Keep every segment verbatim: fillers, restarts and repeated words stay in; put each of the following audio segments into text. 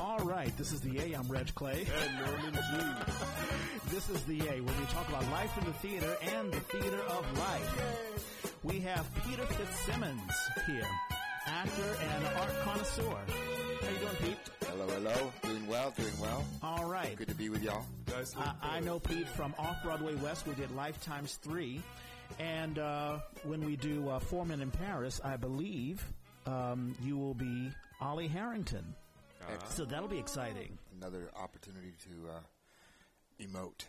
All right, this is The A. I'm Reg Clay. And Norman Hughes. This is The A, where we talk about life in the theater and the theater of life. We have Peter Fitzsimmons here, actor and art connoisseur. How you doing, Pete? Hello, hello. Doing well, doing well. All right. Good to be with y'all. Nice uh, I know Pete from Off-Broadway West. We did Lifetimes Three. And uh, when we do uh, Four Men in Paris, I believe um, you will be Ollie Harrington. Uh-huh. So that'll be exciting. Another opportunity to uh, emote.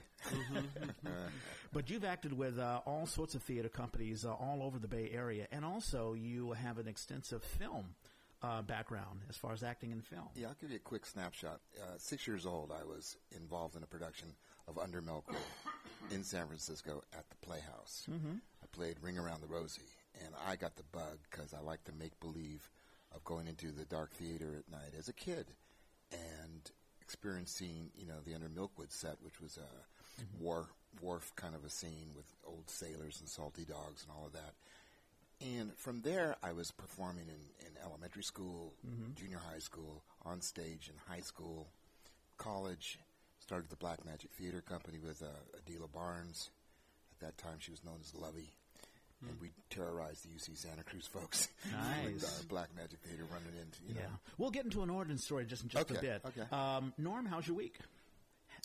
But you've acted with uh, all sorts of theater companies uh, all over the Bay Area. And also you have an extensive film Uh, background as far as acting in film. Yeah, I'll give you a quick snapshot. Uh, six years old, I was involved in a production of Under Milk Wood in San Francisco at the Playhouse. Mm-hmm. I played Ring Around the Rosie, and I got the bug because I like the make-believe of going into the dark theater at night as a kid and experiencing, you know, the Under Milk Wood set, which was a mm-hmm. war, wharf kind of a scene with old sailors and salty dogs and all of that. And from there, I was performing in, in elementary school, mm-hmm. junior high school, on stage in high school, college. Started the Black Magic Theater Company with uh, Adela Barnes. At that time, she was known as Lovey. Mm. And we terrorized the U C Santa Cruz folks. Nice. With uh, Black Magic Theater running into, you yeah. know. We'll get into an origin story just in just okay. a bit. Okay. Um, Norm, how's your week?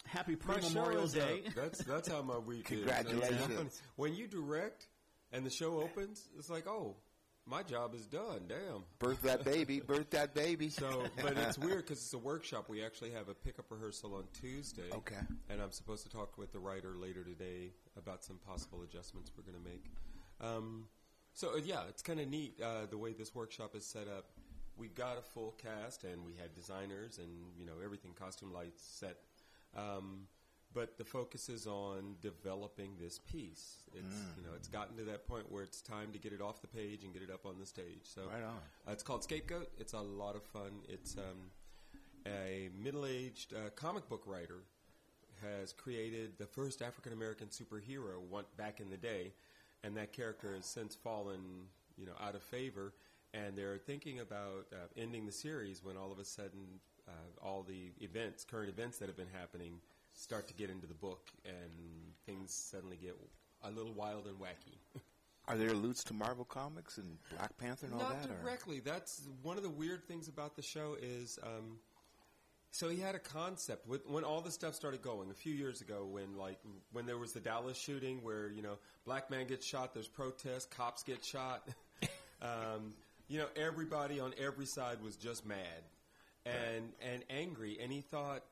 Happy pre-Memorial Day. Up. That's that's how my week Congratulations. Is. Congratulations. When you direct and the show opens, it's like, oh, my job is done. Damn. Birth that baby. Birth that baby. So, but it's weird because it's a workshop. We actually have a pickup rehearsal on Tuesday. Okay. And I'm supposed to talk with the writer later today about some possible adjustments we're going to make. Um, so, uh, yeah, it's kind of neat uh, the way this workshop is set up. We've got a full cast, and we had designers and, you know, everything, costume, lights, set. Um But the focus is on developing this piece. It's mm. you know, it's gotten to that point where it's time to get it off the page and get it up on the stage. So right on. Uh, it's called Scapegoat. It's a lot of fun. It's um, a middle-aged uh, comic book writer has created the first African-American superhero one back in the day, and that character has since fallen you know out of favor. And they're thinking about uh, ending the series when all of a sudden uh, all the events, current events that have been happening, start to get into the book, and things suddenly get a little wild and wacky. Are there alludes to Marvel Comics and Black Panther and Not all that? Not directly. Or? That's one of the weird things about the show is, um, so he had a concept. With, when all this stuff started going, a few years ago, when like when there was the Dallas shooting where, you know, black man gets shot, there's protests, cops get shot. um, you know, everybody on every side was just mad and right. and angry, and he thought,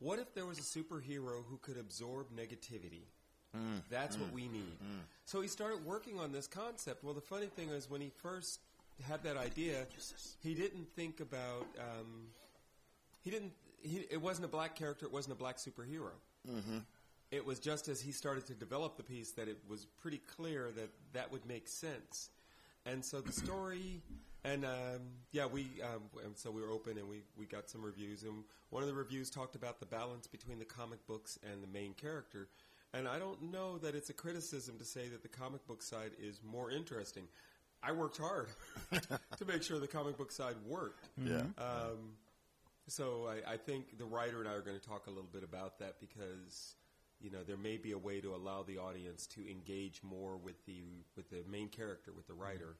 what if there was a superhero who could absorb negativity? Mm, That's mm, what we need. Mm. So he started working on this concept. Well, the funny thing is when he first had that idea, he didn't think about um, – he didn't – it wasn't a black character. It wasn't a black superhero. Mm-hmm. It was just as he started to develop the piece that it was pretty clear that that would make sense. And so the story – And, um, yeah, we um, and so we were open and we, we got some reviews. And one of the reviews talked about the balance between the comic books and the main character. And I don't know that it's a criticism to say that the comic book side is more interesting. I worked hard to make sure the comic book side worked. Yeah. Um, so I, I think the writer and I are going to talk a little bit about that because, you know, there may be a way to allow the audience to engage more with the with the main character, with the writer.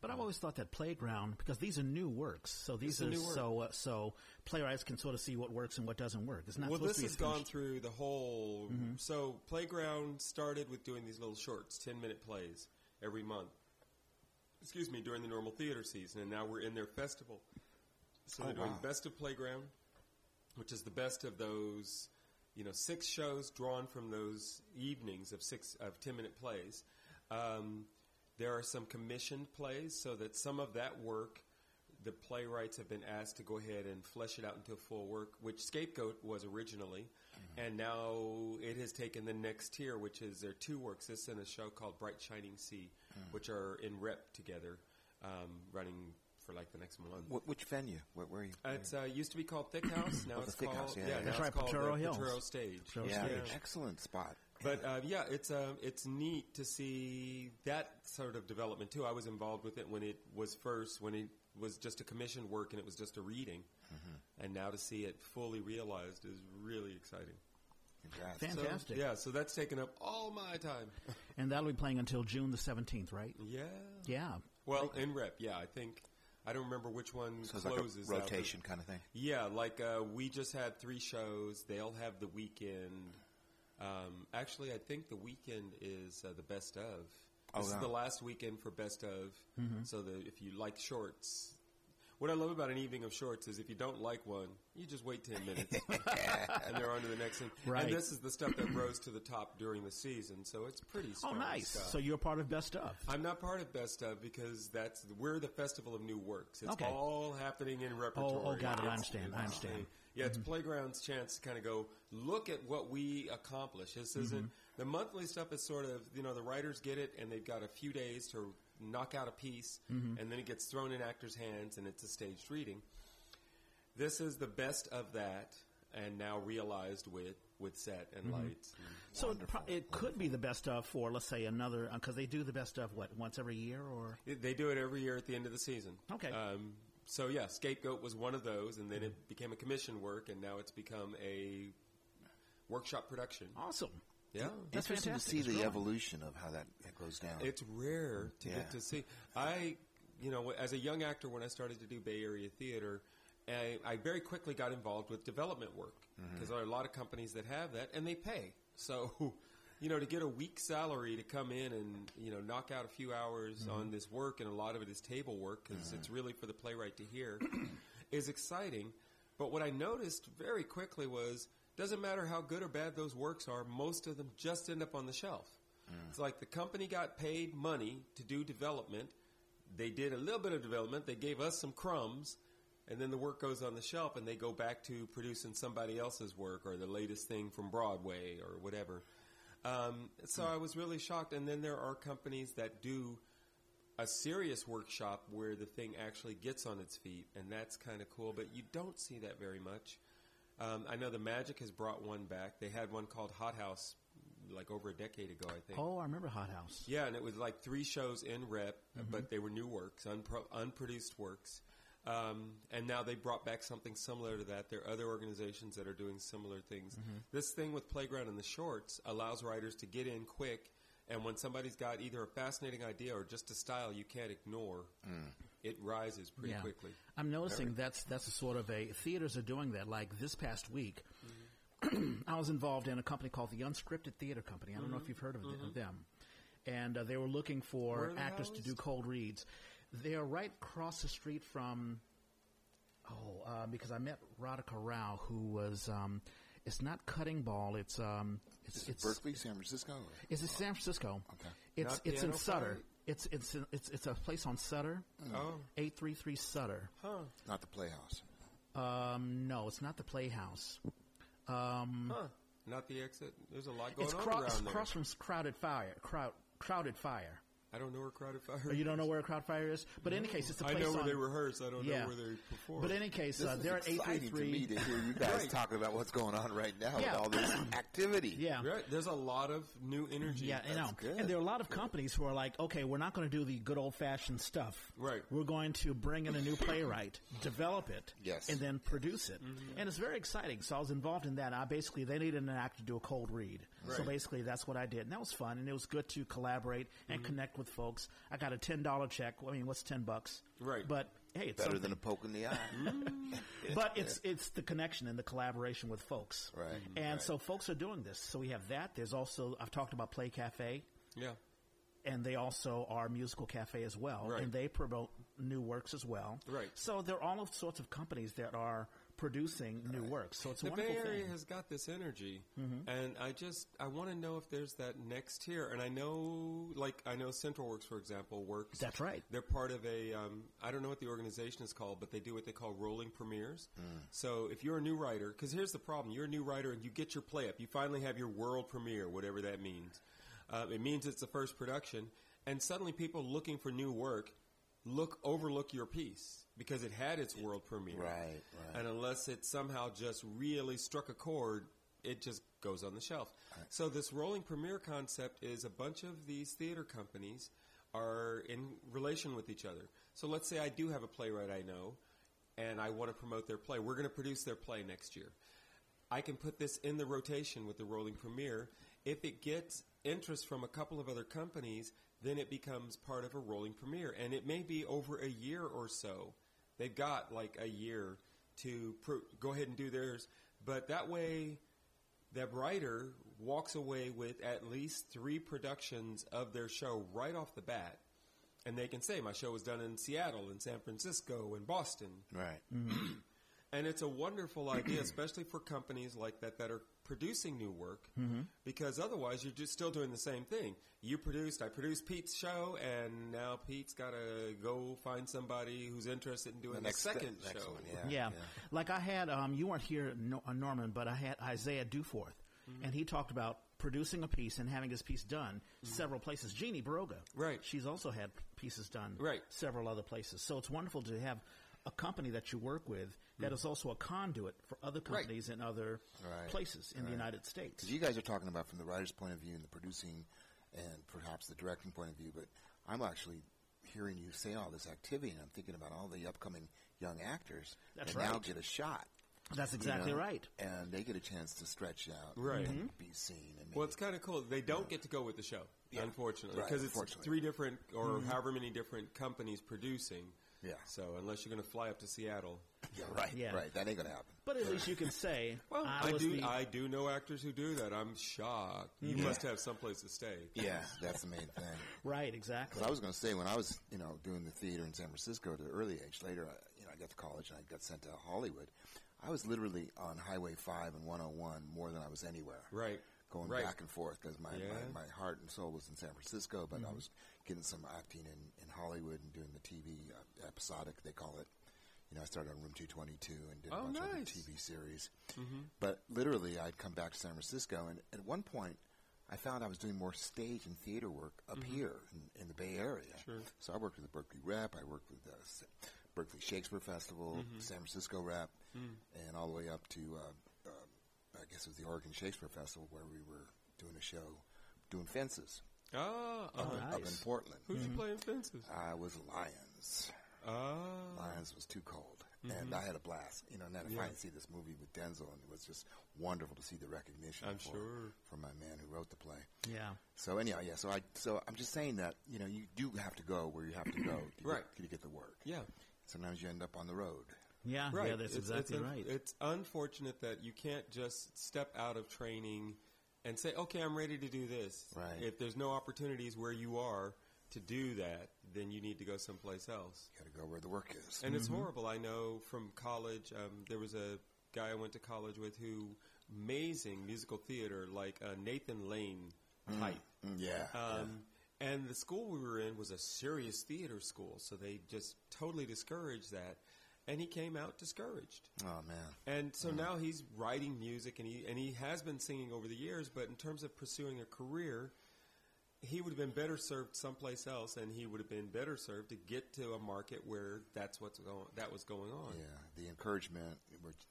But I've always thought that Playground, because these are new works, so these are so uh, so playwrights can sort of see what works and what doesn't work. It's not well, this has gone through the whole. Mm-hmm. So Playground started with doing these little shorts, ten minute plays every month. Excuse me, during the normal theater season, and now we're in their festival. So oh, they're doing wow. Best of Playground, which is the best of those, you know, six shows drawn from those evenings of six of ten minute plays. Um, There are some commissioned plays so that some of that work, the playwrights have been asked to go ahead and flesh it out into a full work, which Scapegoat was originally. Mm-hmm. And now it has taken the next tier, which is there are two works. This and a show called Bright Shining Sea, mm. which are in rep together, um, running for like the next month. Wh- which venue? Where were you? Uh, it uh, used to be called Thick House. Now oh, it's called House, yeah, yeah, yeah. That's right, Potrero Hill Potrero Stage. Potrero yeah. Stage. Yeah. Excellent spot. But, uh, yeah, it's um, it's neat to see that sort of development, too. I was involved with it when it was first, when it was just a commissioned work and it was just a reading. Mm-hmm. And now to see it fully realized is really exciting. Exactly. Fantastic. So, yeah, so that's taken up all my time. And that'll be playing until June the seventeenth, right? Yeah. Yeah. Well, right. In rep, yeah, I think. I don't remember which one so closes. Like a rotation kind of thing? Yeah, like uh, we just had three shows. They'll have the weekend. Um, actually, I think the weekend is uh, the best of. This oh, wow. is the last weekend for best of. Mm-hmm. So the, if you like shorts. What I love about an evening of shorts is if you don't like one, you just wait ten minutes. And they're on to the next thing. Right. And this is the stuff that rose to the top during the season. So it's pretty special. Oh, nice. Stuff. So you're part of Best Of. I'm not part of Best Of because that's we're the Festival of New Works. It's okay. all happening in repertory. Oh, oh God, I understand. I understand. Yeah, it's mm-hmm. Playground's chance to kind of go, look at what we accomplish. This mm-hmm. isn't the monthly stuff is sort of, you know, the writers get it and they've got a few days to knock out a piece, mm-hmm. and then it gets thrown in actors' hands, and it's a staged reading. This is the best of that, and now realized with, with set and mm-hmm. lights. And so it, pro- it could be the best of for, let's say, another, because uh, they do the best of, what, once every year? Or it, they do it every year at the end of the season. Okay. Um, so, yeah, Scapegoat was one of those, and then mm-hmm. it became a commission work, and now it's become a workshop production. Awesome. Yeah, that's interesting fantastic. To see it's the wrong. Evolution of how that, that goes down. It's rare to yeah. get to see. I, you know, as a young actor, when I started to do Bay Area theater, I, I very quickly got involved with development work because mm-hmm. there are a lot of companies that have that, and they pay. So, you know, to get a week's salary to come in and, you know, knock out a few hours mm-hmm. on this work, and a lot of it is table work because mm-hmm. it's really for the playwright to hear, is exciting. But what I noticed very quickly was, doesn't matter how good or bad those works are, most of them just end up on the shelf. Mm. It's like the company got paid money to do development. They did a little bit of development. They gave us some crumbs, and then the work goes on the shelf, and they go back to producing somebody else's work or the latest thing from Broadway or whatever. Um, so mm. I was really shocked. And then there are companies that do a serious workshop where the thing actually gets on its feet, and that's kind of cool. But you don't see that very much. Um, I know the Magic has brought one back. They had one called Hot House like over a decade ago, I think. Oh, I remember Hot House. Yeah, and it was like three shows in rep, mm-hmm. but they were new works, unpro- unproduced works. Um, and now they brought back something similar to that. There are other organizations that are doing similar things. Mm-hmm. This thing with Playground and the Shorts allows writers to get in quick, and when somebody's got either a fascinating idea or just a style you can't ignore, mm. it rises pretty yeah. quickly. I'm noticing right. that's that's a sort of a – theaters are doing that. Like this past week, mm-hmm. I was involved in a company called the Unscripted Theater Company. I mm-hmm. don't know if you've heard of mm-hmm. them. And uh, they were looking for were actors housed? to do cold reads. They're right across the street from – oh, uh, because I met Radhika Rao, who was um, – it's not Cutting Ball. It's um, – It's, it's Berkeley, San Francisco? Is it San Francisco? Okay. It's, it's in Sutter. It's it's it's it's a place on Sutter. Mm. Oh. eight thirty-three Sutter. Huh. Not the Playhouse. Um, no, it's not the Playhouse. Um, huh. Not the exit. There's a lot going it's on cro- around it's there. It's across from Crowded Fire. Crowd, Crowded Fire. I don't know where Crowded Fire is. Oh, you don't know where Crowded Fire is? But no. in any case, it's a place on... I know where on, they rehearse. I don't yeah. know where they perform. But in any case, uh, they're at eight thirty-three. To me to hear you guys right. talking about what's going on right now yeah. with all this activity. Yeah. Right. There's a lot of new energy. Yeah, I know. Good. And there are a lot of companies who are like, okay, we're not going to do the good old-fashioned stuff. Right. We're going to bring in a new playwright, develop it, yes. and then produce it. Mm-hmm. And it's very exciting. So I was involved in that. I basically, they needed an actor to do a cold read. Right. So basically, that's what I did. And that was fun, and it was good to collaborate and mm-hmm. connect with folks. I got a ten dollar check. I mean, what's ten bucks? Right. But hey, it's better something. than a poke in the eye. But it's it's the connection and the collaboration with folks. Right. And right. so folks are doing this. So we have that. There's also, I've talked about Play Cafe. Yeah. And they also are Musical Cafe as well. Right. And they promote new works as well. Right. So there are all sorts of companies that are producing right. new works. So it's a the wonderful thing. The Bay Area has got this energy, mm-hmm. and I just I want to know if there's that next tier. And I know, like I know Central Works, for example, works. That's right. They're part of a um, I don't know what the organization is called, but they do what they call rolling premieres. Mm. So if you're a new writer, because here's the problem: you're a new writer, and you get your play up. You finally have your world premiere, whatever that means. Uh, it means it's the first production, and suddenly people looking for new work look overlook your piece. Because it had its world premiere. Right, right. And unless it somehow just really struck a chord, it just goes on the shelf. Right. So this rolling premiere concept is a bunch of these theater companies are in relation with each other. So let's say I do have a playwright I know, and I want to promote their play. We're going to produce their play next year. I can put this in the rotation with the rolling premiere. If it gets interest from a couple of other companies, then it becomes part of a rolling premiere. And it may be over a year or so. They've got like a year to pro- go ahead and do theirs. But that way, that writer walks away with at least three productions of their show right off the bat. And they can say, my show was done in Seattle and San Francisco and Boston. Right. Mm-hmm. And it's a wonderful idea, especially for companies like that that are producing new work, mm-hmm. because otherwise you're just still doing the same thing. You produced, I produced Pete's show, and now Pete's got to go find somebody who's interested in doing the next, second th- next show. One, yeah, yeah. yeah. Like I had, um, you weren't here, no, uh, Norman, but I had Isaiah Duforth, mm-hmm. and he talked about producing a piece and having his piece done mm-hmm. several places. Jeannie Baroga. Right. She's also had pieces done right. several other places. So it's wonderful to have a company that you work with that mm-hmm. is also a conduit for other companies right. in other right. places in right. the United States. Because you guys are talking about from the writer's point of view and the producing and perhaps the directing point of view, but I'm actually hearing you say all this activity and I'm thinking about all the upcoming young actors That's that right. now get a shot. That's exactly you know, right. And they get a chance to stretch out right. and mm-hmm. be seen. And well, it's kind of cool. They don't yeah. get to go with the show, yeah. unfortunately, because right. it's unfortunately. three different or mm-hmm. however many different companies producing. Yeah. So unless you're going to fly up to Seattle. Yeah, right, yeah. right. That ain't going to happen. But at least you can say. Well, I, I do the- I do know actors who do that. I'm shocked. You yeah. must have someplace to stay. Yeah, that's the main thing. Right, exactly. But I was going to say, when I was you know, doing the theater in San Francisco at an early age, later I, you know, I got to college and I got sent to Hollywood. I was literally on Highway five and one oh one more than I was anywhere. Right. Going right. back and forth because my, yeah. my, my heart and soul was in San Francisco, but mm-hmm. I was getting some acting in, in Hollywood and doing the T V uh, episodic, they call it. You know, I started on Room two twenty-two and did oh, a bunch nice. of the T V series. Mm-hmm. But literally, I'd come back to San Francisco, and at one point, I found I was doing more stage and theater work up mm-hmm. here in, in the Bay Area. Sure. So I worked with the Berkeley Rep, I worked with the Berkeley Shakespeare Festival, mm-hmm. San Francisco Rep, mm. and all the way up to... Uh, uh, I guess it was the Oregon Shakespeare Festival where we were doing a show, doing Fences. Oh, up, oh, in, nice. up in Portland. Who'd mm-hmm. you play in Fences? I was Lions. Oh. Lions was too cold. Mm-hmm. And I had a blast. You know, and then yeah. I finally see this movie with Denzel, and it was just wonderful to see the recognition I'm for, sure. from my man who wrote the play. Yeah. So anyhow, yeah, so, I, so I'm just saying that, you know, you do have to go where you have to go to, right. get, to get the work. Yeah. Sometimes you end up on the road. Yeah, right. yeah, that's it's, exactly it's un- right. It's unfortunate that you can't just step out of training and say, okay, I'm ready to do this. Right. If there's no opportunities where you are to do that, then you need to go someplace else. You got to go where the work is. And mm-hmm. it's horrible. I know from college, um, there was a guy I went to college with who, amazing musical theater, like uh, Nathan Lane type. Mm, yeah. Um, yeah. And the school we were in was a serious theater school, so they just totally discouraged that. And he came out discouraged. Oh, man. And so mm. now he's writing music, and he and he has been singing over the years, but in terms of pursuing a career, he would have been better served someplace else, and he would have been better served to get to a market where that's what's going, that was going on. Yeah, the encouragement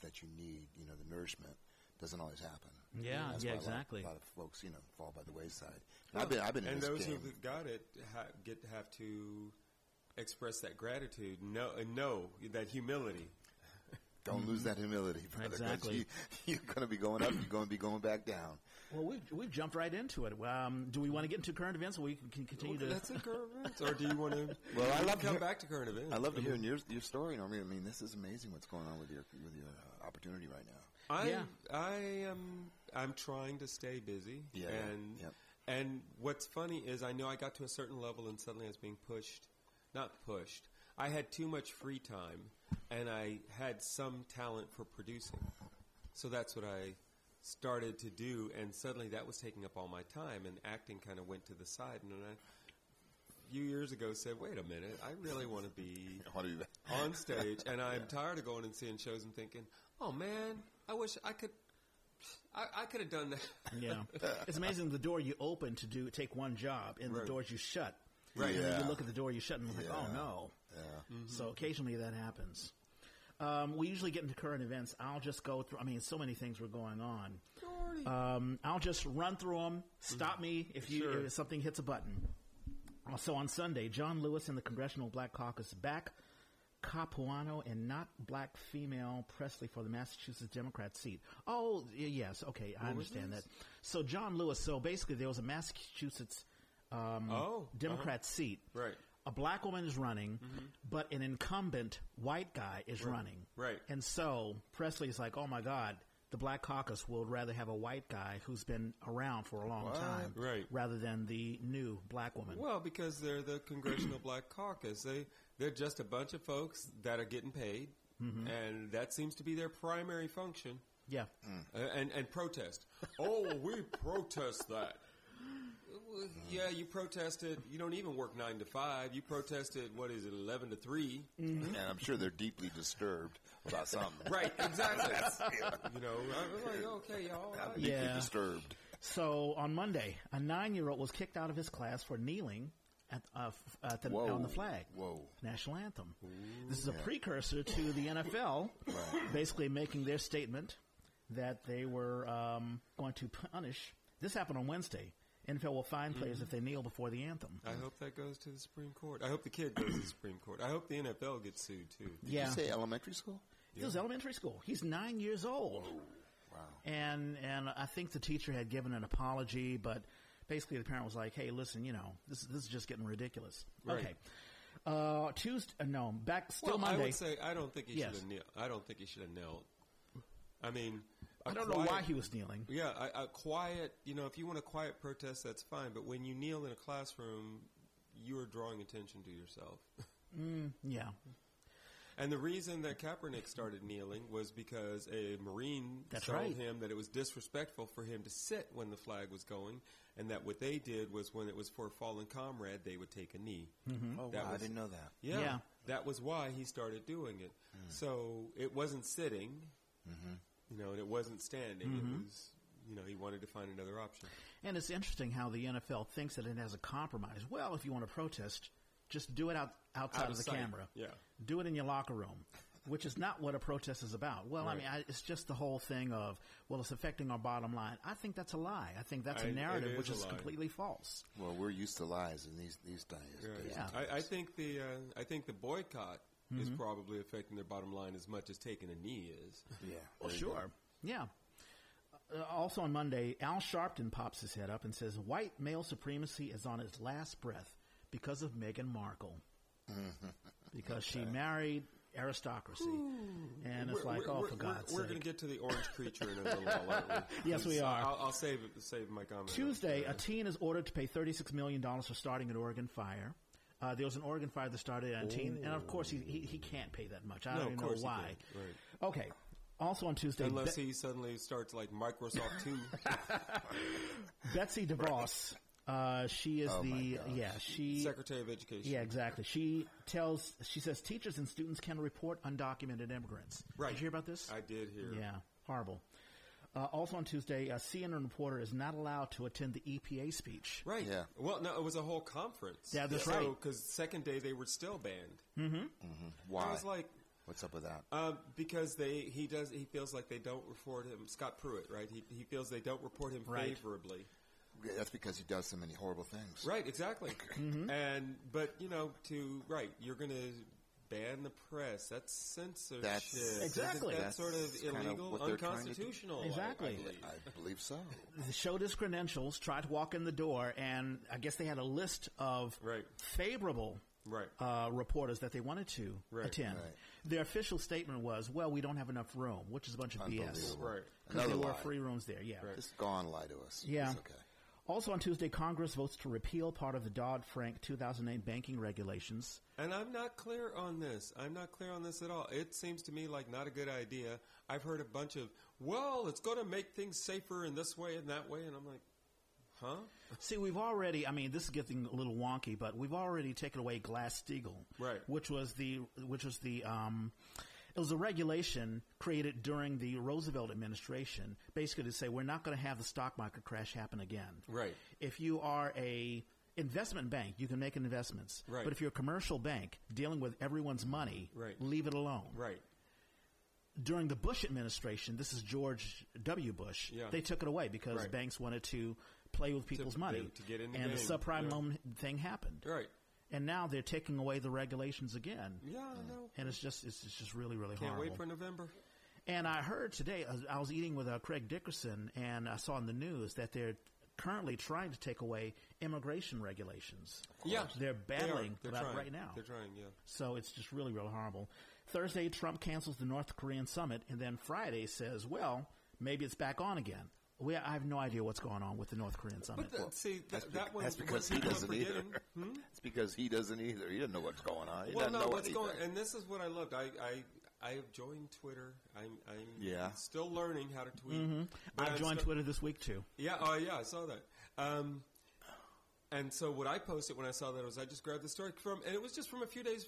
that you need, you know, the nourishment doesn't always happen. Yeah, that's yeah, why exactly. A lot, a lot of folks, you know, fall by the wayside. And well, I've been, I've been in this game. And those who've got it ha- get have to... express that gratitude, no, no, that humility. Don't lose that humility, brother. Exactly. You, you're going to be going up, you're going to be going back down. Well, we've, we've jumped right into it. Um, do we want to get into current events or we can continue well, to... That's in current events. Or do you want to... Well, I love to come back to current events. I love to hear your, your story. I mean, I mean, this is amazing what's going on with your with your uh, opportunity right now. I yeah. I am I'm trying to stay busy. Yeah. And, yeah. and what's funny is I know I got to a certain level and suddenly I was being pushed. Not pushed. I had too much free time, and I had some talent for producing. So that's what I started to do, and suddenly that was taking up all my time, and acting kind of went to the side. And then I, a few years ago, said, wait a minute, I really want to be on stage, and I'm yeah. tired of going and seeing shows and thinking, oh, man, I wish I could. I, I could have done that. Yeah. It's amazing the door you open to do take one job, and right. the doors you shut. Right, yeah. You look at the door, you shut, and like, yeah. oh no. Yeah. Mm-hmm. So occasionally that happens. Um, we usually get into current events. I'll just go through. I mean, so many things were going on. Um, I'll just run through them. Stop mm-hmm. me if you sure. if something hits a button. So on Sunday, John Lewis and the Congressional Black Caucus back Capuano and not black female Presley for the Massachusetts Democrat seat. Oh, yes. Okay. I what understand that. So John Lewis. So basically there was a Massachusetts um, oh, Democrat uh-huh. seat. Right. A black woman is running, mm-hmm. but an incumbent white guy is right. running. Right. And so Presley is like, oh, my God, the Black Caucus will rather have a white guy who's been around for a long what? time right. rather than the new black woman. Well, because they're the Congressional Black Caucus. They, they're just a bunch of folks that are getting paid, mm-hmm. and that seems to be their primary function. Yeah. Mm. Uh, and, and protest. Oh, we protest that. Yeah, you protested. You don't even work nine to five. You protested. What is it, eleven to three? Mm-hmm. And I'm sure they're deeply disturbed about something. Right, exactly. Yeah. You know, I'm like, okay, y'all. I'm deeply yeah. disturbed. So on Monday, a nine-year-old was kicked out of his class for kneeling at, uh, f- at the, Whoa. on the flag. Whoa! National anthem. Ooh, this is yeah. a precursor to the N F L, right. basically making their statement that they were um, going to punish. This happened on Wednesday. N F L will fine players mm-hmm. if they kneel before the anthem. I hope that goes to the Supreme Court. I hope the kid goes to the Supreme Court. I hope the N F L gets sued, too. Did yeah. you say elementary school? Yeah. It was elementary school. He's nine years old. Whoa. Wow. And and I think the teacher had given an apology, but basically the parent was like, hey, listen, you know, this, this is just getting ridiculous. Right. Okay. Uh, Tuesday, uh, no, back still well, Monday. I would say I don't think he yes. should have kneeled. I don't think he should have knelt. I mean... I don't quiet, know why he was kneeling. Yeah, a, a quiet, you know, if you want a quiet protest, that's fine. But when you kneel in a classroom, you are drawing attention to yourself. mm, yeah. And the reason that Kaepernick started kneeling was because a Marine that's told right. him that it was disrespectful for him to sit when the flag was going, and that what they did was when it was for a fallen comrade, they would take a knee. Mm-hmm. Oh, that wow, was, I didn't know that. Yeah, yeah. That was why he started doing it. Mm. So it wasn't sitting. Mm-hmm. You know, and it wasn't standing. Mm-hmm. It was, you know, he wanted to find another option. And it's interesting how the N F L thinks that it has a compromise. Well, if you want to protest, just do it out, outside out of, of the sight. camera. Yeah. Do it in your locker room, which is not what a protest is about. Well, right. I mean, I, it's just the whole thing of, well, it's affecting our bottom line. I think that's a lie. I think that's I, a narrative is which a is lie. completely false. Well, we're used to lies in these these days. Right. Yeah. I, I think the uh, I think the boycott. Mm-hmm. is probably affecting their bottom line as much as taking a knee is. Yeah. Well, sure. Yeah. Uh, also on Monday, Al Sharpton pops his head up and says, white male supremacy is on its last breath because of Meghan Markle. Because okay. she married aristocracy. Ooh. And it's we're, like, we're, oh, for God's sake. We're going to get to the orange creature in a little while, aren't we? Yes, we are. I'll, I'll save, save my comments. Tuesday, a teen is ordered to pay thirty-six million dollars for starting an Oregon fire. Uh, there was an Oregon fire that started at nineteen, and of course he, he he can't pay that much. I no, don't even know why. Right. Okay. Also on Tuesday, unless Be- he suddenly starts like Microsoft two. Betsy DeVos, uh, she is oh the yeah she Secretary of Education. Yeah, exactly. She tells she says teachers and students can report undocumented immigrants. Right. Did you hear about this? I did hear. Yeah, horrible. Uh, also on Tuesday, a C N N reporter is not allowed to attend the E P A speech. Right. Yeah. Well, no, it was a whole conference. Yeah, that's so, right. Because second day they were still banned. Mm-hmm. Mm-hmm. Why? I was like, what's up with that? Uh, because they he does he feels like they don't report him. Scott Pruitt, right? He he feels they don't report him right. favorably. Yeah, that's because he does so many horrible things. Right. Exactly. mm-hmm. And but you know to right you're going to. Ban the press. That's censorship. That's, exactly. That's, that's sort of illegal, kind of unconstitutional. Exactly. I, I, believe. I believe so. The showed his credentials, tried to walk in the door, and I guess they had a list of right. favorable right. Uh, reporters that they wanted to right. attend. Right. Their official statement was, well, we don't have enough room, which is a bunch of B S. Right. Because there were free rooms there. Yeah. Right. Just go on and lie to us. Yeah. It's okay. Also on Tuesday, Congress votes to repeal part of the Dodd-Frank two thousand eight banking regulations. And I'm not clear on this. I'm not clear on this at all. It seems to me like not a good idea. I've heard a bunch of, well, it's going to make things safer in this way and that way. And I'm like, huh? See, we've already, I mean, this is getting a little wonky, but we've already taken away Glass-Steagall. Right. Which was the, which was the, um, it was a regulation created during the Roosevelt administration basically to say we're not going to have the stock market crash happen again. Right. If you are a investment bank, you can make investments. Right. But if you're a commercial bank dealing with everyone's money, right. leave it alone. Right. During the Bush administration, this is George W. Bush, yeah. they took it away because right. banks wanted to play with people's to, money. To get in the and game. The subprime yeah. loan thing happened. Right. And now they're taking away the regulations again. Yeah, I know. And it's just it's, it's just really, really Can't horrible. Can't wait for November. And I heard today, I was eating with uh, Craig Dickerson, and I saw in the news that they're currently trying to take away immigration regulations. Yeah. They're battling they they're about right now. They're trying, yeah. So it's just really, really horrible. Thursday, Trump cancels the North Korean summit, and then Friday says, well, maybe it's back on again. We, I have no idea what's going on with the North Korean summit. But that, see, that, that's, that that's because he doesn't either. Hmm? It's because he doesn't either. He doesn't know what's going on. He well, doesn't no, know what's anything. going on. And this is what I loved. I, I I have joined Twitter. I'm, I'm yeah. still learning how to tweet. Mm-hmm. I joined stu- Twitter this week, too. Yeah, oh, yeah, I saw that. Um, and so what I posted when I saw that was I just grabbed the story from, and it was just from a few days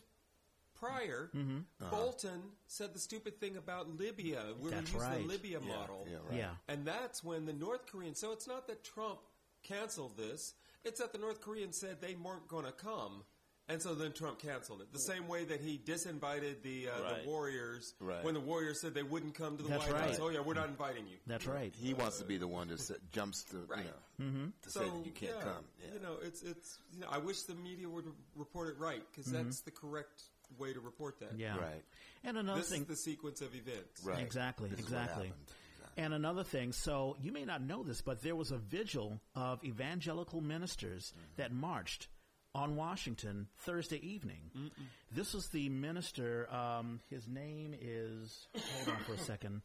prior. Mm-hmm. Uh-huh. Bolton said the stupid thing about Libya. We're going to use right. the Libya yeah. model. Yeah, right. yeah. And that's when the North Koreans, so it's not that Trump canceled this. It's that the North Koreans said they weren't going to come. And so then Trump canceled it. The same way that he disinvited the uh, right. the Warriors right. when the Warriors said they wouldn't come to the That's White right. House. Oh, yeah, we're not inviting you. That's right. He uh, wants to be the one that uh, jumps to, right. you know, mm-hmm. to so, say that you can't yeah, come. Yeah. You know, it's it's. You know, I wish the media would report it right because mm-hmm. that's the correct way to report that. Yeah. Right. And another this thing. This is the sequence of events. Right. Exactly. This exactly. And another thing, so you may not know this, but there was a vigil of evangelical ministers mm-hmm. that marched on Washington Thursday evening. Mm-mm. This was the minister. Um, his name is, hold on for a second.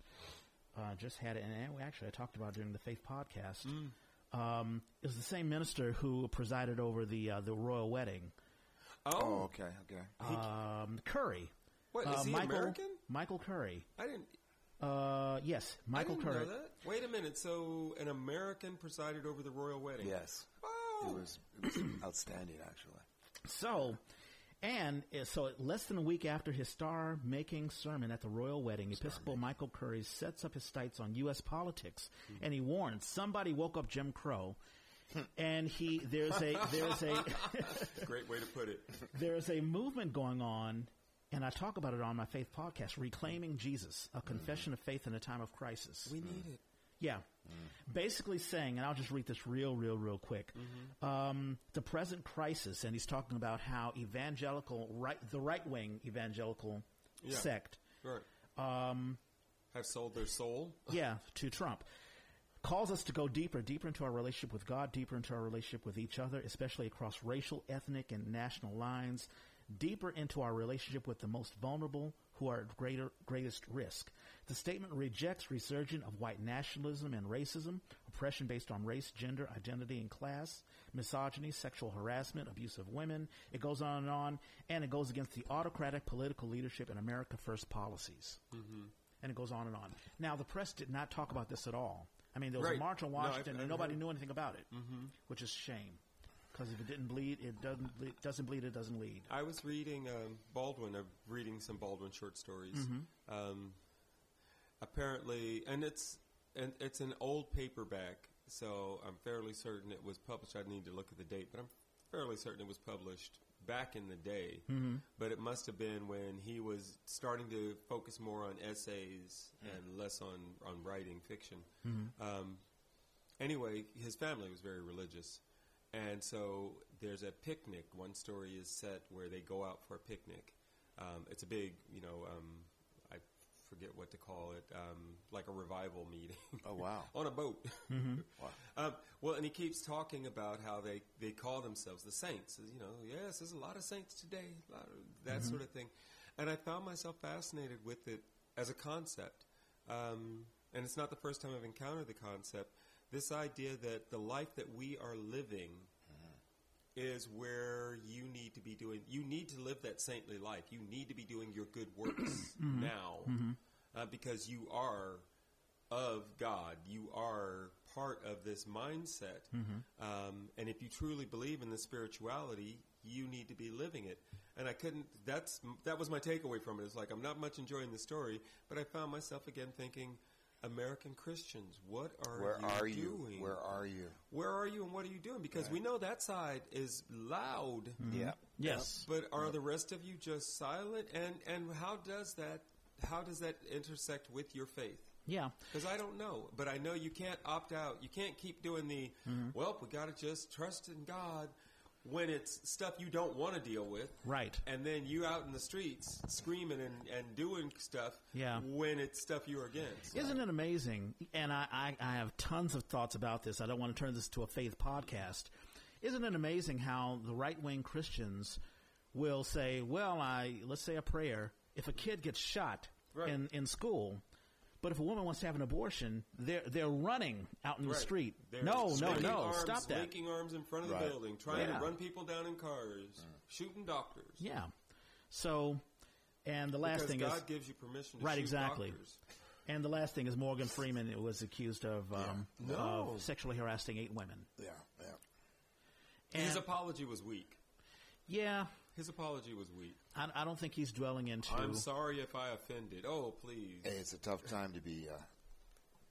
Uh, just had it. And actually I talked about it during the Faith podcast. Mm. Um, it was the same minister who presided over the, uh, the royal wedding. Oh, oh okay. Okay. Um, Curry. What is uh, he Michael, American? Michael Curry. I didn't. Uh, yes. Michael I didn't Curry. Know that. Wait a minute. So an American presided over the royal wedding. Yes. Wow. It was, it was outstanding, actually. So, and uh, so less than a week after his star-making sermon at the royal wedding, Star Episcopal making. Michael Curry sets up his sights on U S politics, mm-hmm. and he warns, somebody woke up Jim Crow, and he there's a there's a great way to put it. There's a movement going on, and I talk about it on my Faith podcast, Reclaiming Jesus, a confession mm-hmm. of faith in a time of crisis. We need mm. it. Yeah. Mm. Basically saying, and I'll just read this real, real, real quick, mm-hmm. um, the present crisis, and he's talking about how evangelical, right, the right-wing evangelical yeah. sect right. um, have sold their soul yeah, to Trump, calls us to go deeper, deeper into our relationship with God, deeper into our relationship with each other, especially across racial, ethnic, and national lines, deeper into our relationship with the most vulnerable who are at greater, greatest risk. The statement rejects resurgence of white nationalism and racism, oppression based on race, gender, identity, and class, misogyny, sexual harassment, abuse of women. It goes on and on, and it goes against the autocratic political leadership and America First policies. Mm-hmm. And it goes on and on. Now, the press did not talk about this at all. I mean, there was right. a march on Washington, no, I've, I've and nobody heard. knew anything about it, mm-hmm. which is a shame. Because if it didn't bleed, it doesn't bleed, doesn't bleed, it doesn't lead. I was reading um, Baldwin. I'm reading some Baldwin short stories. Mm-hmm. Um, apparently, and it's and it's an old paperback, so I'm fairly certain it was published. I need to look at the date, but I'm fairly certain it was published back in the day. Mm-hmm. But it must have been when he was starting to focus more on essays mm-hmm. and less on, on writing fiction. Mm-hmm. Um, anyway, his family was very religious. And so there's a picnic. One story is set where they go out for a picnic. Um, it's a big, you know, um, I forget what to call it, um, like a revival meeting. Oh, wow. On a boat. Mm-hmm. Wow. Um, well, and he keeps talking about how they, they call themselves the saints. You know, yes, there's a lot of saints today, a lot of that mm-hmm. sort of thing. And I found myself fascinated with it as a concept. Um, and it's not the first time I've encountered the concept. This idea that the life that we are living uh-huh. is where you need to be doing, you need to live that saintly life. You need to be doing your good works mm-hmm. now mm-hmm. Uh, because you are of God. You are part of this mindset. Mm-hmm. Um, and if you truly believe in the spirituality, you need to be living it. And I couldn't, that's, that was my takeaway from it. It's like, I'm not much enjoying the story, but I found myself again thinking, American Christians, what are Where you are doing? You? Where are you? Where are you and what are you doing? Because right. we know that side is loud. Mm-hmm. Yeah. Yes. But are yep. the rest of you just silent? And and how does that how does that intersect with your faith? Yeah. Because I don't know. But I know you can't opt out. You can't keep doing the, mm-hmm. well, we got to just trust in God when it's stuff you don't want to deal with. Right. And then you out in the streets screaming and, and doing stuff yeah. when it's stuff you're against. Isn't it amazing? And I, I, I have tons of thoughts about this. I don't want to turn this to a faith podcast. Isn't it amazing how the right-wing Christians will say, well, I let's say a prayer. If a kid gets shot right. in, in school – but if a woman wants to have an abortion, they're they're running out in right. the street. They're no, no, no! Arms, stop that! Linking arms in front of right. the building, trying yeah. to run people down in cars, right. shooting doctors. Yeah. So, and the last because thing God is God gives you permission to right, shoot exactly. doctors. And the last thing is Morgan Freeman was accused of um, yeah. no. of sexually harassing eight women. Yeah, yeah. And his apology was weak. Yeah. His apology was weak. I, I don't think he's dwelling into... I'm sorry if I offended. Oh, please. Hey, it's a tough time to be uh,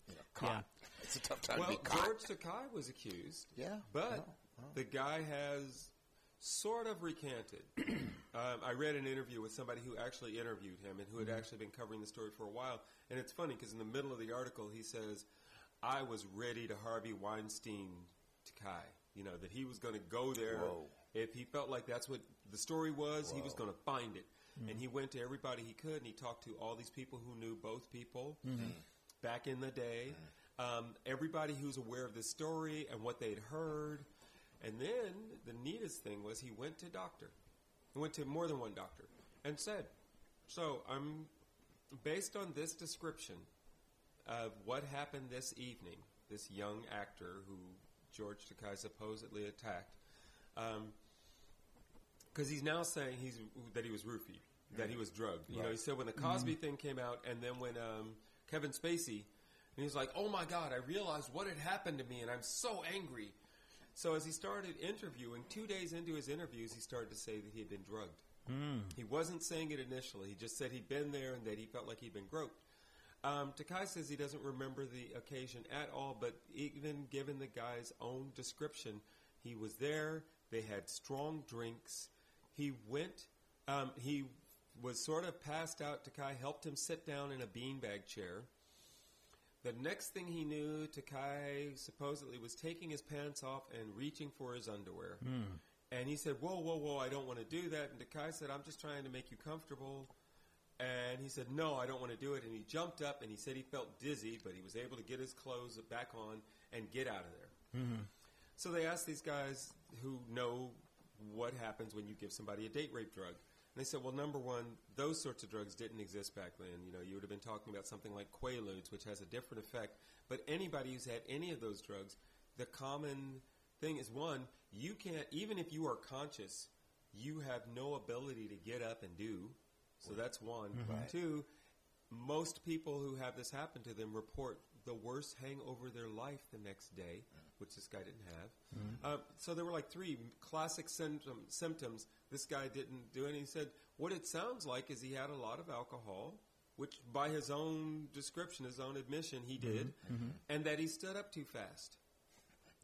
you know, caught. Yeah. It's a tough time well, to be caught. Well, George Takei was accused. Yeah. But I know, I know. The guy has sort of recanted. um, I read an interview with somebody who actually interviewed him and who had mm-hmm. actually been covering the story for a while. And it's funny because in the middle of the article he says, I was ready to Harvey Weinstein Takei. You know, that he was going to go there. Whoa. If he felt like that's what the story was, Whoa. He was going to find it. Mm-hmm. And he went to everybody he could, and he talked to all these people who knew both people mm-hmm. back in the day. Mm-hmm. Um, everybody who's aware of this story and what they'd heard. And then the neatest thing was he went to doctor. He went to more than one doctor and said, so I'm based on this description of what happened this evening, this young actor who George Takei supposedly attacked, Um, because he's now saying he's that he was roofied, that he was drugged. You right. know, he said when the Cosby mm-hmm. thing came out, and then when um, Kevin Spacey, and he's like, "Oh my God, I realized what had happened to me, and I'm so angry." So as he started interviewing, two days into his interviews, he started to say that he had been drugged. Mm. He wasn't saying it initially; he just said he'd been there and that he felt like he'd been groped. Um, Takei says he doesn't remember the occasion at all, but even given the guy's own description, he was there. They had strong drinks. He went, um, he was sort of passed out. Takei helped him sit down in a beanbag chair. The next thing he knew, Takei supposedly was taking his pants off and reaching for his underwear. Mm. And he said, whoa, whoa, whoa, I don't want to do that. And Takei said, I'm just trying to make you comfortable. And he said, no, I don't want to do it. And he jumped up and he said he felt dizzy, but he was able to get his clothes back on and get out of there. Mm-hmm. So they asked these guys who know what happens when you give somebody a date rape drug. And they said, well, number one, those sorts of drugs didn't exist back then. You know, you would have been talking about something like Quaaludes, which has a different effect. But anybody who's had any of those drugs, the common thing is, one, you can't, even if you are conscious, you have no ability to get up and do. So that's one. Mm-hmm. Two, most people who have this happen to them report the worst hangover of their life the next day, which this guy didn't have. Mm-hmm. Uh, so there were like three classic symptom, symptoms. This guy didn't do any. He said what it sounds like is he had a lot of alcohol, which by his own description, his own admission, he did, mm-hmm. and that he stood up too fast.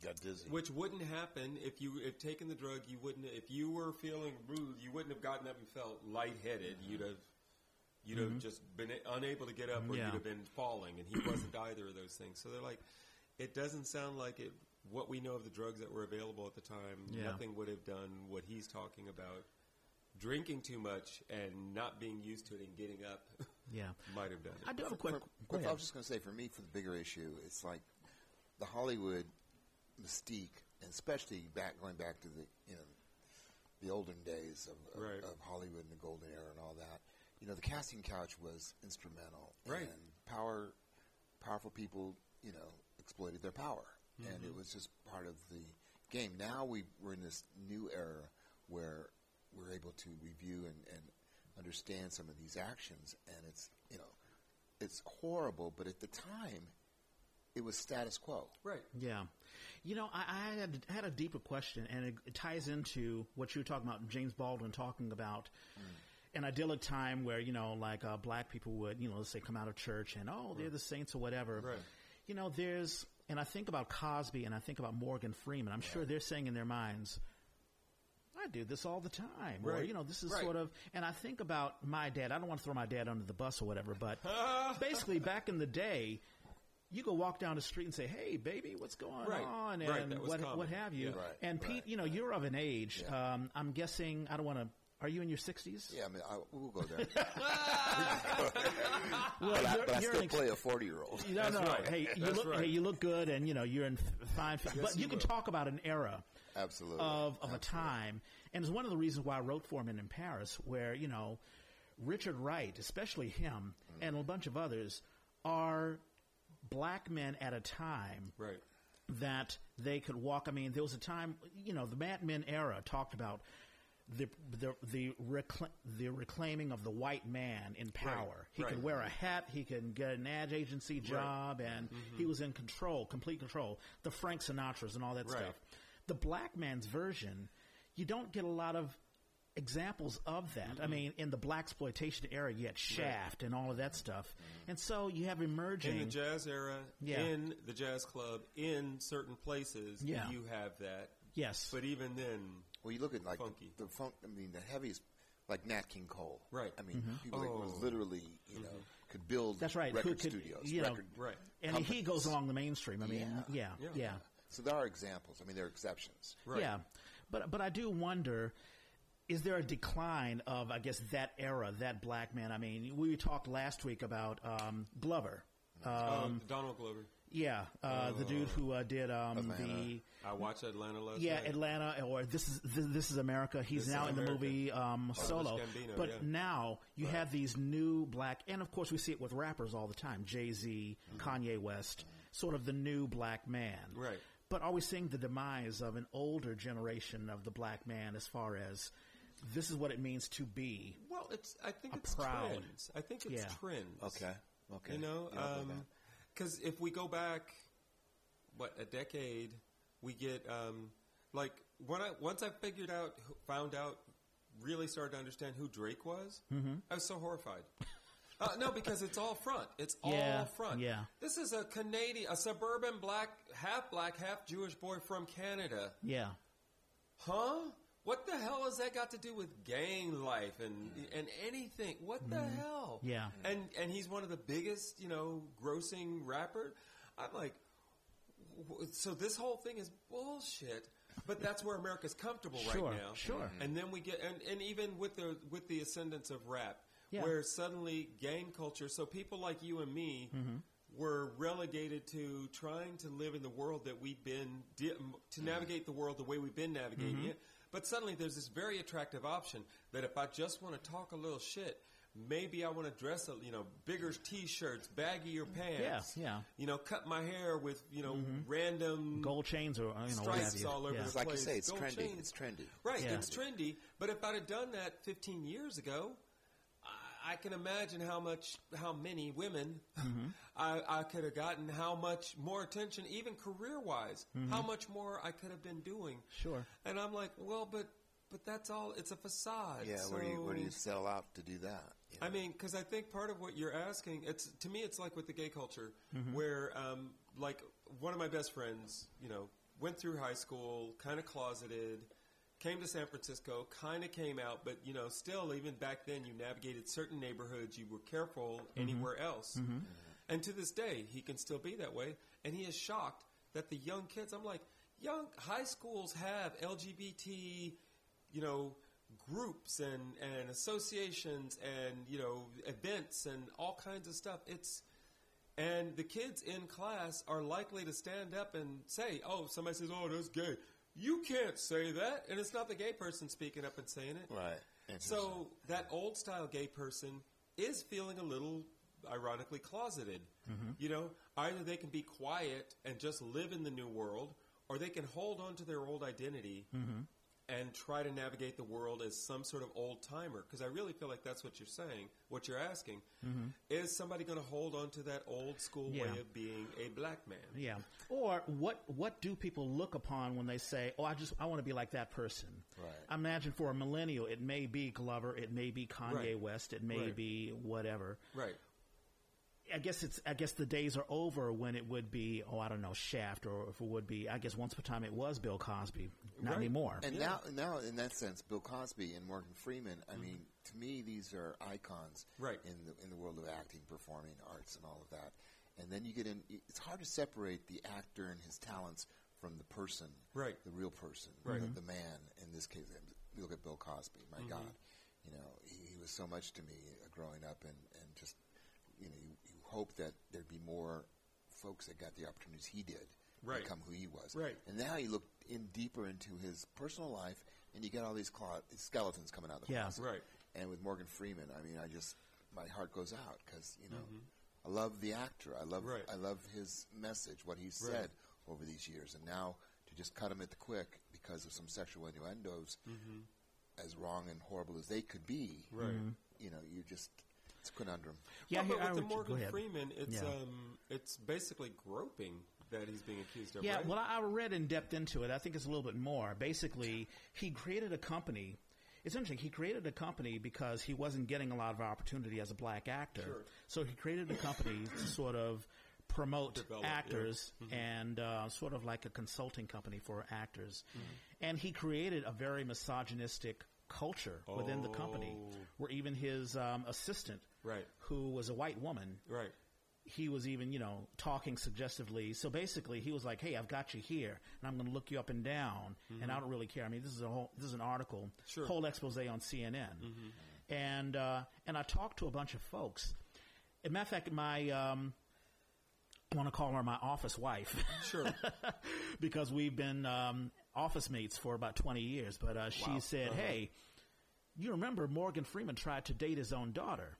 Got dizzy. Which wouldn't happen if you if taken the drug. You wouldn't if you were feeling rude. You wouldn't have gotten up and felt lightheaded. Mm-hmm. You'd have. You'd mm-hmm. have just been unable to get up or yeah. you'd have been falling, and he wasn't either of those things. So they're like, it doesn't sound like it. What we know of the drugs that were available at the time, yeah. nothing would have done what he's talking about. Drinking too much and not being used to it and getting up yeah. might have done it. I do have a quick – I was just going to say, for me, for the bigger issue, it's like the Hollywood mystique, and especially back going back to the you know the olden days of, of, right. of Hollywood and the golden era and all that. You know, the casting couch was instrumental. Right. And power, powerful people, you know, exploited their power. Mm-hmm. And it was just part of the game. Now we, we're in this new era where we're able to review and, and understand some of these actions. And it's, you know, it's horrible. But at the time, it was status quo. Right. Yeah. You know, I, I had, had a deeper question, and it, it ties into what you were talking about, James Baldwin talking about. Mm. An idyllic time where, you know, like uh, black people would, you know, let's say come out of church and, oh, they're the saints or whatever. Right. You know, there's – and I think about Cosby and I think about Morgan Freeman. I'm yeah. sure they're saying in their minds, I I do this all the time. Right. Or, you know, this is right. sort of, and I think about my dad. I don't want to throw my dad under the bus or whatever, but basically back in the day, you go walk down the street and say, "Hey, baby, what's going right. on?" And right. what, what have you. Yeah. Right. And Pete, right. you know, you're of an age. Yeah. Um, I'm guessing, I don't want to. Are you in your sixties? Yeah, I mean, I, we'll go there. Well, but I, but I still ex- play a forty-year-old. No, no, right. hey, you look, right. hey, you look good, and you know you're in fine. Yes, but you, you can will. talk about an era, absolutely, of of absolutely. a time, and it's one of the reasons why I wrote Four Men in Paris, where you know Richard Wright, especially him, mm. and a bunch of others, are black men at a time, right. that they could walk. I mean, there was a time, you know, the Mad Men era talked about. The the the, recla- the reclaiming of the white man in power. Right, he right. could wear a hat. He can get an ad agency job, right. and mm-hmm. he was in control, complete control. The Frank Sinatras and all that right. stuff. The black man's version, you don't get a lot of examples of that. Mm-hmm. I mean, in the blaxploitation era, you had Shaft right. and all of that stuff. Mm-hmm. And so you have emerging. In the jazz era, yeah. in the jazz club, in certain places, yeah. you have that. Yes. But even then. Well, you look at like Funky. the, the funk. I mean, the heaviest, like Nat King Cole. Right. I mean, mm-hmm. people oh. that literally, you know, could build That's right. record could, studios. You know, record right. And companies. He goes along the mainstream. I mean, yeah. Yeah, yeah, yeah. So there are examples. I mean, there are exceptions. Right. Yeah, but but I do wonder. Is there a decline of, I guess, that era, that black man? I mean, we talked last week about um, Glover, um, um, Donald Glover. Yeah, uh, oh. the dude who uh, did um, the I watched Atlanta last yeah, night. Yeah, Atlanta or This is This, this is America. He's this now in America. The movie um, Solo. Gambino, but yeah. now you right. have these new black, and of course we see it with rappers all the time. Jay-Z, mm-hmm. Kanye West, sort of the new black man. Right. But are we seeing the demise of an older generation of the black man as far as this is what it means to be? Well, it's I think it's proud. trends. I think it's yeah. trends. Okay. Okay. You know. Yeah, um, okay. Because if we go back, what, a decade, we get, um, like, when I, once I figured out, found out, really started to understand who Drake was, mm-hmm. I was so horrified. uh, no, because it's all front. It's yeah, all front. Yeah. This is a Canadian, a suburban black, half black, half Jewish boy from Canada. Yeah. Huh? What the hell has that got to do with gang life and and anything? What the mm. hell? Yeah. And and he's one of the biggest, you know, grossing rapper. I'm like, w- so this whole thing is bullshit. But that's where America's comfortable sure, right now. Sure, sure. And then we get and, and even with the with the ascendance of rap, yeah. where suddenly gang culture. So people like you and me. Mm-hmm. We're relegated to trying to live in the world that we've been di- to navigate the world the way we've been navigating mm-hmm. it. But suddenly there's this very attractive option that if I just want to talk a little shit, maybe I want to dress, a, you know, bigger T-shirts, baggier pants, yeah, yeah. you know, cut my hair with, you know, mm-hmm. random gold chains or you know, stripes all over yeah. the place. Like you say, it's gold trendy. Chains. It's trendy, right? Yeah. It's trendy. But if I'd have done that fifteen years ago. I can imagine how much, how many women mm-hmm. I, I could have gotten, how much more attention, even career-wise, mm-hmm. how much more I could have been doing. Sure. And I'm like, well, but, but that's all. It's a facade. Yeah. So where do you, where do you sell out to do that? You know? I mean, because I think part of what you're asking, it's to me, it's like with the gay culture, mm-hmm. where um, like one of my best friends, you know, went through high school, kind of closeted. Came to San Francisco, kind of came out, but, you know, still, even back then, you navigated certain neighborhoods. You were careful mm-hmm. anywhere else. Mm-hmm. And to this day, he can still be that way. And he is shocked that the young kids, I'm like, young high schools have L G B T, you know, groups and, and associations and, you know, events and all kinds of stuff. It's and the kids in class are likely to stand up and say, oh, somebody says, oh, that's gay. You can't say that, and it's not the gay person speaking up and saying it. Right. So that old-style gay person is feeling a little, ironically, closeted. Mm-hmm. You know, either they can be quiet and just live in the new world, or they can hold on to their old identity mm-hmm. and try to navigate the world as some sort of old-timer. Because I really feel like that's what you're saying, what you're asking. Mm-hmm. Is somebody going to hold on to that old-school yeah. way of being a black man? Yeah. Or what what do people look upon when they say, oh, I just I want to be like that person? Right. I imagine for a millennial, it may be Glover, it may be Kanye right. West, it may right. be whatever. Right. I guess it's. I guess the days are over when it would be. Oh, I don't know, Shaft, or if it would be. I guess once upon a time it was Bill Cosby. Not right. anymore. And yeah. now, now in that sense, Bill Cosby and Morgan Freeman. I mm-hmm. mean, to me, these are icons. Right. In the in the world of acting, performing arts, and all of that. And then you get in. It's hard to separate the actor and his talents from the person. Right. The real person. Right. The, the man. In this case, you look at Bill Cosby. My mm-hmm. God, you know, he, he was so much to me growing up, and and just. You know, you, you hope that there'd be more folks that got the opportunities he did right. to become who he was. Right. And now you look in deeper into his personal life, and you get all these cl- skeletons coming out of the yeah. closet. Right. And with Morgan Freeman, I mean, I just my heart goes out because you know mm-hmm. I love the actor. I love right. I love his message, what he's right. said over these years, and now to just cut him at the quick because of some sexual innuendos, mm-hmm. as wrong and horrible as they could be. Right. Mm-hmm. You know, you just. It's conundrum. Yeah, well, but with the Morgan Freeman, it's yeah. um, it's basically groping that he's being accused of. Yeah, right? Well, I, I read in depth into it. I think it's a little bit more. Basically, he created a company. It's interesting. He created a company because he wasn't getting a lot of opportunity as a black actor. Sure. So he created a company to sort of promote Develop, actors yeah. mm-hmm. and uh, sort of like a consulting company for actors. Mm-hmm. And he created a very misogynistic culture oh. within the company where even his um, assistant right. who was a white woman right. he was even, you know, talking suggestively. So basically he was like, hey, I've got you here and I'm going to look you up and down mm-hmm. and I don't really care. I mean, this is a whole, this is an article, sure. whole expose on C N N. Mm-hmm. And uh, and I talked to a bunch of folks. As a matter of fact, my um, I want to call her my office wife. Sure. Because we've been um, office mates for about twenty years. But uh, she wow. said, uh-huh. hey, you remember Morgan Freeman tried to date his own daughter.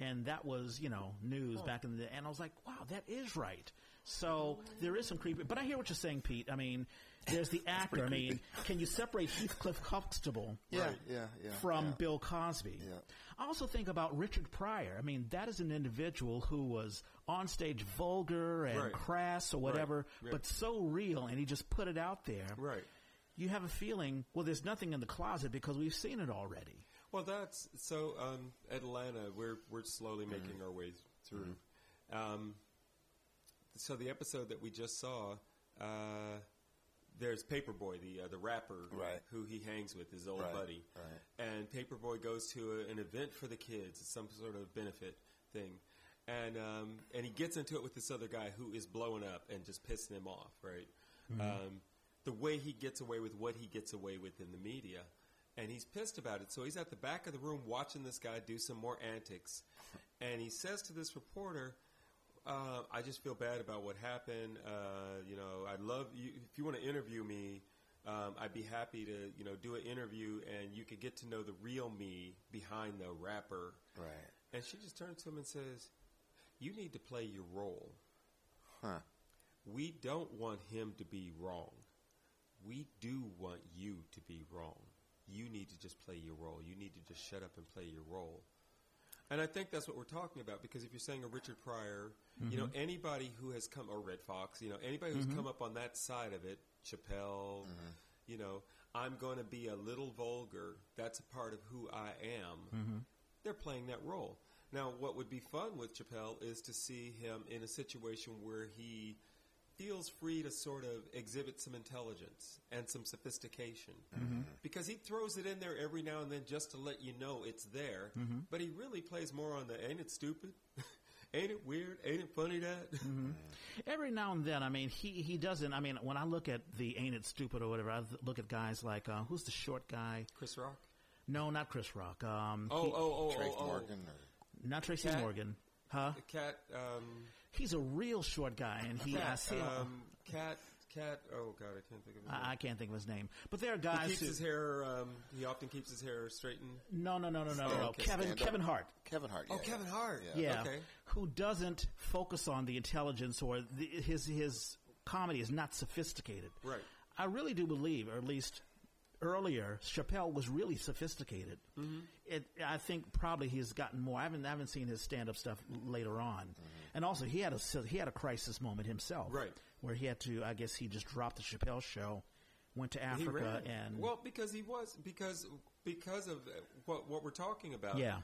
And that was, you know, news oh. back in the – and I was like, wow, that is right. So there is some creepy – but I hear what you're saying, Pete. I mean, there's the actor. I mean, can you separate Heathcliff Huxtable yeah, right, yeah, yeah, from yeah. Bill Cosby? Yeah. I also think about Richard Pryor. I mean, that is an individual who was on stage vulgar and right. crass or whatever, right. but so real, and he just put it out there. Right. You have a feeling, well, there's nothing in the closet because we've seen it already. Well, that's so. Um, Atlanta, we're we're slowly making mm-hmm. our way through. Mm-hmm. Um, so the episode that we just saw, uh, there's Paperboy, the uh, the rapper, right. who he hangs with, his old right. buddy, right. and Paperboy goes to a, an event for the kids, it's some sort of benefit thing, and um, and he gets into it with this other guy who is blowing up and just pissing him off, right? Mm-hmm. Um, the way he gets away with what he gets away with in the media. And he's pissed about it, so he's at the back of the room watching this guy do some more antics. And he says to this reporter, uh, I just feel bad about what happened. Uh, you know, I'd love you. If you want to interview me, um, I'd be happy to, you know, do an interview and you could get to know the real me behind the rapper. Right. And she just turns to him and says, you need to play your role. Huh. We don't want him to be wrong. We do want you to be wrong. You need to just play your role. You need to just shut up and play your role. And I think that's what we're talking about, because if you're saying a Richard Pryor, mm-hmm. you know, anybody who has come, or Red Fox, you know, anybody who's mm-hmm. come up on that side of it, Chappelle, mm-hmm. you know, I'm going to be a little vulgar. That's a part of who I am. Mm-hmm. They're playing that role. Now, what would be fun with Chappelle is to see him in a situation where he feels free to sort of exhibit some intelligence and some sophistication mm-hmm. because he throws it in there every now and then just to let you know it's there. Mm-hmm. But he really plays more on the ain't it stupid, ain't it weird, ain't it funny that. Mm-hmm. Every now and then, I mean, he, he doesn't. I mean, when I look at the ain't it stupid or whatever, I look at guys like uh, who's the short guy? Chris Rock? No, not Chris Rock. Um, oh, he, oh, oh, Tracy oh, oh. Morgan. Or? Not Tracy Cat? Morgan. Huh? Cat. Um, He's a real short guy, and he Cat, I see um, Cat, Cat. Oh God, I can't think of his name. I, I can't think of his name. But there are guys. He keeps who, his hair. Um, he often keeps his hair straightened. No, no, no, no, no, oh, no. Okay. Kevin, Kevin Hart. Kevin Hart. Yeah, oh, yeah. Kevin Hart. Yeah. yeah. Okay. Who doesn't focus on the intelligence or the, his his comedy is not sophisticated. Right. I really do believe, or at least. Earlier, Chappelle was really sophisticated. Mm-hmm. It, I think probably he's gotten more. I haven't, I haven't seen his stand-up stuff later on. Mm-hmm. And also, he had a he had a crisis moment himself, right? Where he had to. I guess he just dropped the Chappelle show, went to Africa, and well, because he was because because of what what we're talking about. Yeah.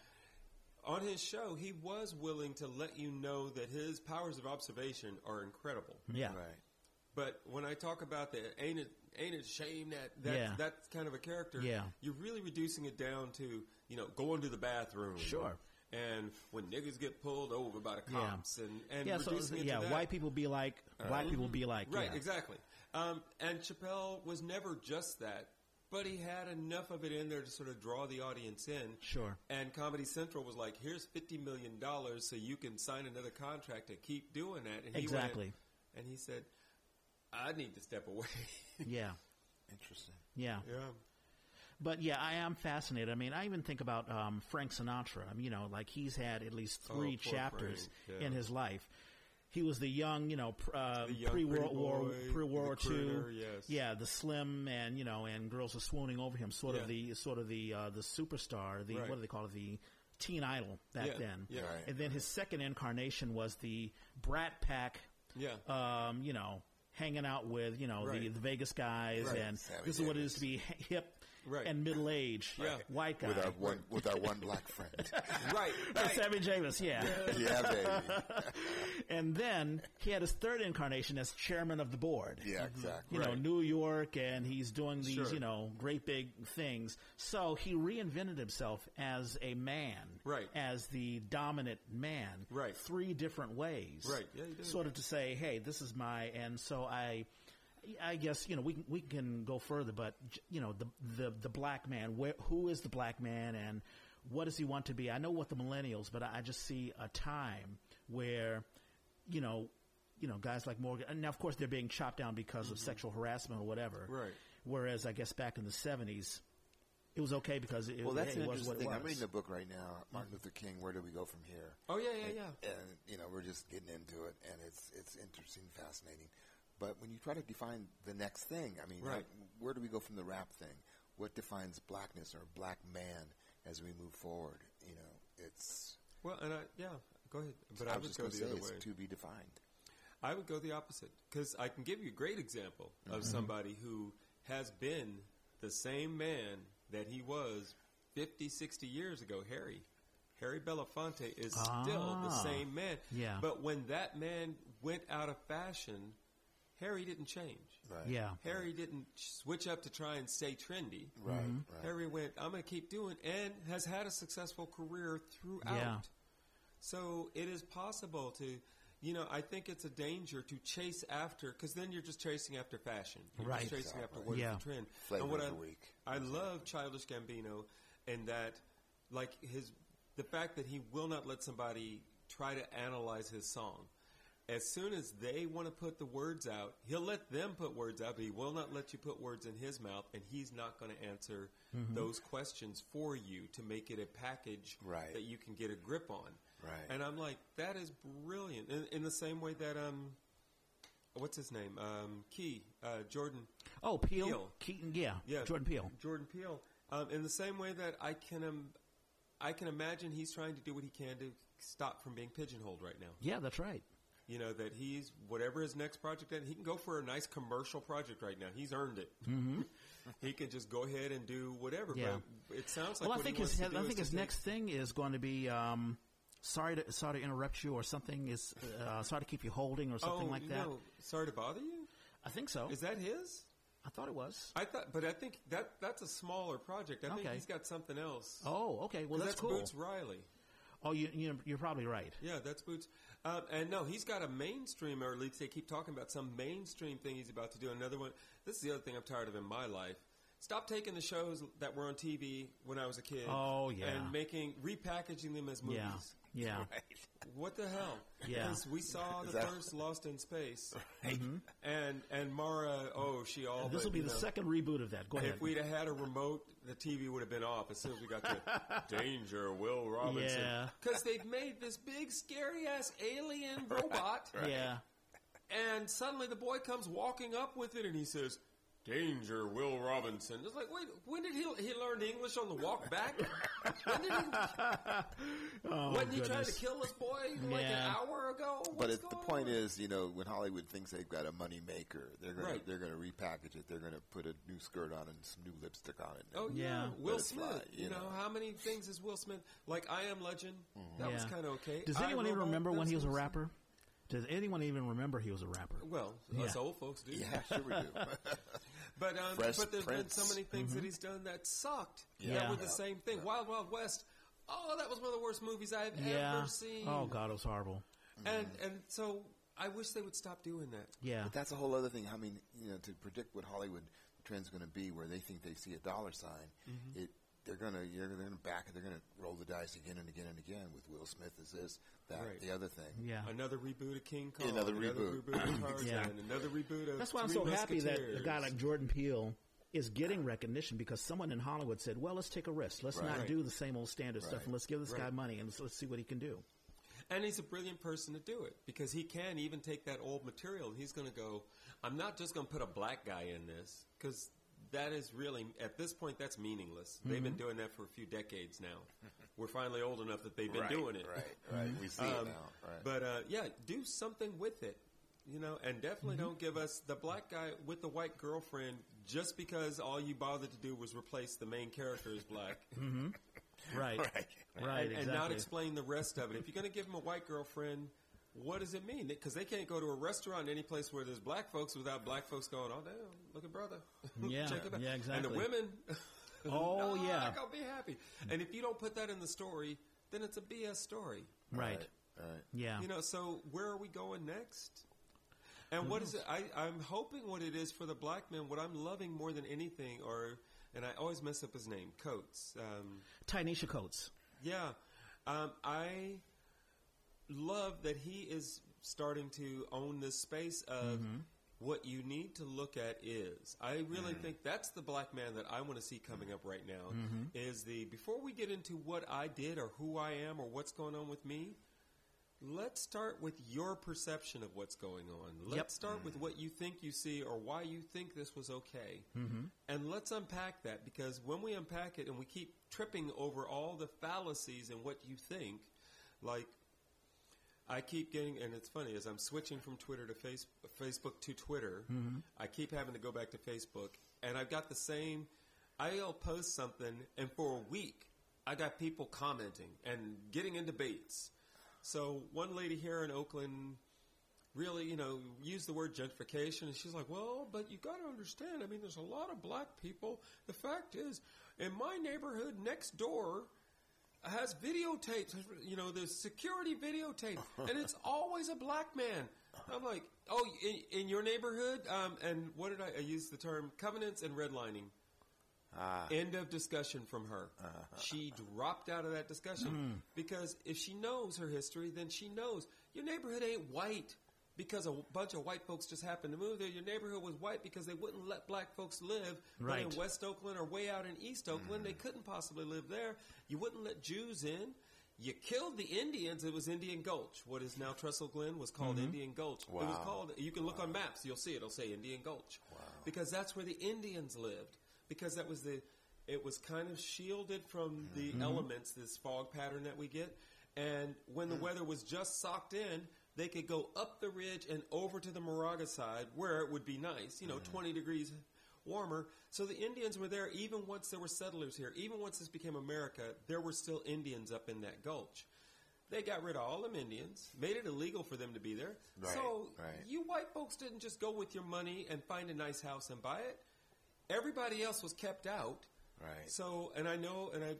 on his show, he was willing to let you know that his powers of observation are incredible. Yeah. Right. But when I talk about that, ain't it, ain't it a shame that that, yeah. that kind of a character, yeah. you're really reducing it down to, you know, going to the bathroom. Sure. And when niggas get pulled over by the cops yeah. and, and yeah, reducing so, it yeah, to that. Yeah, white people be like, uh, black people be like. Right, yeah. exactly. Um, and Chappelle was never just that, but he had enough of it in there to sort of draw the audience in. Sure. And Comedy Central was like, here's fifty million dollars so you can sign another contract and keep doing that. And he exactly. Went, and he said, I need to step away. yeah. Interesting. Yeah. Yeah. But, yeah, I am fascinated. I mean, I even think about um, Frank Sinatra. I mean, you know, like he's had at least three oh, chapters yeah. in his life. He was the young, you know, uh, young pre-World War, pre-World War Two, yes. yeah, the slim and you know, and girls were swooning over him. Sort yeah. of the, sort of the, uh, the superstar. The right. what do they call it? The teen idol back yeah. then. Yeah. Right. And then his second incarnation was the Brat Pack. Yeah. Um, you know, hanging out with you know right. the, the Vegas guys, right. and Sammy this Davis. Is what it is to be hip. Right. And middle-aged yeah. white guy. Without one, without one black friend. right. right. Sammy Davis, yeah. Yeah, baby. And then he had his third incarnation as chairman of the board. Yeah, exactly. You right. know, New York, and he's doing these, sure. you know, great big things. So he reinvented himself as a man. Right. As the dominant man. Right. Three different ways. Right. Yeah, he did. Sort of to say, hey, this is my, and so I... I guess, you know, we can, we can go further, but, you know, the the, the black man, where, who is the black man and what does he want to be? I know what the millennials, but I, I just see a time where, you know, you know, guys like Morgan, and now, of course, they're being chopped down because mm-hmm. of sexual harassment or whatever. Right. Whereas, I guess, back in the seventies, it was okay because it, well, that's it, it was what it was. I'm reading a book right now, Martin mm-hmm. Luther King, Where Do We Go From Here? Oh, yeah, yeah, and, yeah. And, you know, we're just getting into it, and it's it's interesting, fascinating. But when you try to define the next thing, I mean, right. like, where do we go from the rap thing? What defines blackness or black man as we move forward? You know, it's well, and I, yeah, go ahead. But I, I would just go the other way. It's to be defined. I would go the opposite because I can give you a great example mm-hmm. of somebody who has been the same man that he was fifty, sixty years ago. Harry, Harry Belafonte is ah, still the same man. Yeah. But when that man went out of fashion. Harry didn't change. Right. Yeah. Harry right. didn't switch up to try and stay trendy. Right. Mm-hmm. right. Harry went, I'm going to keep doing, and has had a successful career throughout. Yeah. So it is possible to, you know, I think it's a danger to chase after, because then you're just chasing after fashion. You're right. Just chasing exactly. after what's yeah. the trend. Flavor and what of I, the week. I exactly. love Childish Gambino, and that, like his, the fact that he will not let somebody try to analyze his song. As soon as they want to put the words out, he'll let them put words out, but he will not let you put words in his mouth, and he's not going to answer mm-hmm. those questions for you to make it a package right. that you can get a grip on. Right. And I'm like, that is brilliant. In, in the same way that, um, what's his name? Um, Key, uh, Jordan. Oh, Peele. Peele. Keaton, yeah. yeah. Jordan Peele. Jordan Peele. Um, in the same way that I can um, I can imagine he's trying to do what he can to stop from being pigeonholed right now. Yeah, that's right. You know, that he's, whatever his next project is, he can go for a nice commercial project right now. He's earned it. Mm-hmm. He can just go ahead and do whatever. Yeah. But it sounds like well, what I think he his, wants to I think his next thing is going to be, um, sorry to sorry to interrupt you or something, is uh, sorry to keep you holding or something oh, like that. No, sorry to bother you? I think so. Is that his? I thought it was. I thought, but I think that that's a smaller project. I okay. think he's got something else. Oh, okay. Well, that's, that's cool. Boots Riley. Oh, you, you know, you're probably right. Yeah, that's Boots. Um, and no, he's got a mainstream, or at least they keep talking about some mainstream thing he's about to do. Another one. This is the other thing I'm tired of in my life. Stop taking the shows that were on T V when I was a kid. Oh, yeah. And making, repackaging them as movies. Yeah. yeah. Right. What the hell? Yeah. Because we saw the first Lost in Space. Right. Mm-hmm. And, and Mara, oh, she all this will be the know. second reboot of that. Go ahead. If we'd have had a remote, the T V would have been off as soon as we got to Danger Will Robinson. Yeah. Because they've made this big, scary-ass alien robot. Right. Right. Yeah. And suddenly the boy comes walking up with it, and he says, Danger Will Robinson. It's like, wait, when did he he learn English on the walk back? When did he, oh, wasn't he trying to kill this boy yeah. like an hour ago? What's but it, the point on? Is, you know, when Hollywood thinks they've got a money maker, they're going right. they're going to repackage it. They're going to put a new skirt on and some new lipstick on it. Oh yeah, yeah. Will Smith. Fly, you know? know how many things is Will Smith like? I Am Legend. Mm-hmm. That yeah. was kind of okay. Does anyone I even remember when he was a rapper? Does anyone even remember he was a rapper? Well, yeah. us old folks do. Yeah, sure we do. But um, but there's Prince. been so many things mm-hmm. that he's done that sucked. Yeah. That were the same thing. Yeah. Wild Wild West. Oh, that was one of the worst movies I've yeah. ever seen. Oh, God, it was horrible. Mm-hmm. And and so I wish they would stop doing that. Yeah. But that's a whole other thing. I mean, you know, to predict what Hollywood trend's going to be where they think they see a dollar sign, mm-hmm. it They're gonna, you're they're gonna back, they're gonna roll the dice again and again and again with Will Smith as this, that, right. the other thing. Yeah, another reboot of King Kong, another, another reboot, reboot of Cars, yeah. another reboot of. That's why I'm so happy that a guy like Jordan Peele is getting recognition because someone in Hollywood said, "Well, let's take a risk. Let's right. not do the same old standard right. stuff, and let's give this right. guy money and let's, let's see what he can do." And he's a brilliant person to do it because he can even take that old material and he's going to go, "I'm not just going to put a black guy in this because." That is really, at this point, that's meaningless. Mm-hmm. They've been doing that for a few decades now. We're finally old enough that they've been right, doing it. Right, right. Mm-hmm. We see um, it now. Right. But, uh, yeah, do something with it, you know, and definitely mm-hmm. don't give us the black guy with the white girlfriend just because all you bothered to do was replace the main character as black. mm-hmm. Right, right, right. And, exactly. and not explain the rest of it. If you're going to give him a white girlfriend, what does it mean? Because they can't go to a restaurant, any place where there's black folks, without black folks going, "Oh damn, look at brother." Yeah, check it out. Yeah, exactly. And the women, oh no, yeah, I'll be happy. And if you don't put that in the story, then it's a B S story, right? All right. All right. Yeah, you know. So where are we going next? And mm-hmm. what is it? I, I'm hoping what it is for the black men. What I'm loving more than anything, or and I always mess up his name, Coates, um, Tynesha Coates. Yeah, um, I. love that he is starting to own this space of mm-hmm. what you need to look at is. I really mm-hmm. think that's the black man that I want to see coming up right now mm-hmm. is the, before we get into what I did or who I am or what's going on with me, let's start with your perception of what's going on. Let's yep. start mm-hmm. with what you think you see or why you think this was okay. Mm-hmm. And let's unpack that because when we unpack it and we keep tripping over all the fallacies and what you think, like, I keep getting, and it's funny, as I'm switching from Twitter to face, Facebook to Twitter, mm-hmm. I keep having to go back to Facebook, and I've got the same, I'll post something, and for a week, I got people commenting and getting in debates. So one lady here in Oakland really, you know, used the word gentrification, and she's like, well, but you got to understand, I mean, there's a lot of black people. The fact is, in my neighborhood next door, has videotapes, you know, there's security videotapes, and it's always a black man. I'm like, oh, in, in your neighborhood? Um, and what did I, I use the term? Covenants and redlining. Ah. End of discussion from her. Uh-huh. She dropped out of that discussion mm. because if she knows her history, then she knows your neighborhood ain't white because a bunch of white folks just happened to move there. Your neighborhood was white because they wouldn't let black folks live right. in West Oakland or way out in East Oakland. Mm. They couldn't possibly live there. You wouldn't let Jews in. You killed the Indians. It was Indian Gulch. What is now Trestle Glen was called mm-hmm. Indian Gulch. Wow. It was called. You can look wow. on maps. You'll see it. It'll say Indian Gulch. Wow. Because that's where the Indians lived. Because that was the. It was kind of shielded from mm-hmm. the elements, this fog pattern that we get. And when the mm. weather was just socked in, they could go up the ridge and over to the Moraga side where it would be nice, you know, mm. twenty degrees warmer. So the Indians were there even once there were settlers here. Even once this became America, there were still Indians up in that gulch. They got rid of all them Indians, made it illegal for them to be there. Right, so right. you white folks didn't just go with your money and find a nice house and buy it. Everybody else was kept out. Right. So, and I know, and I...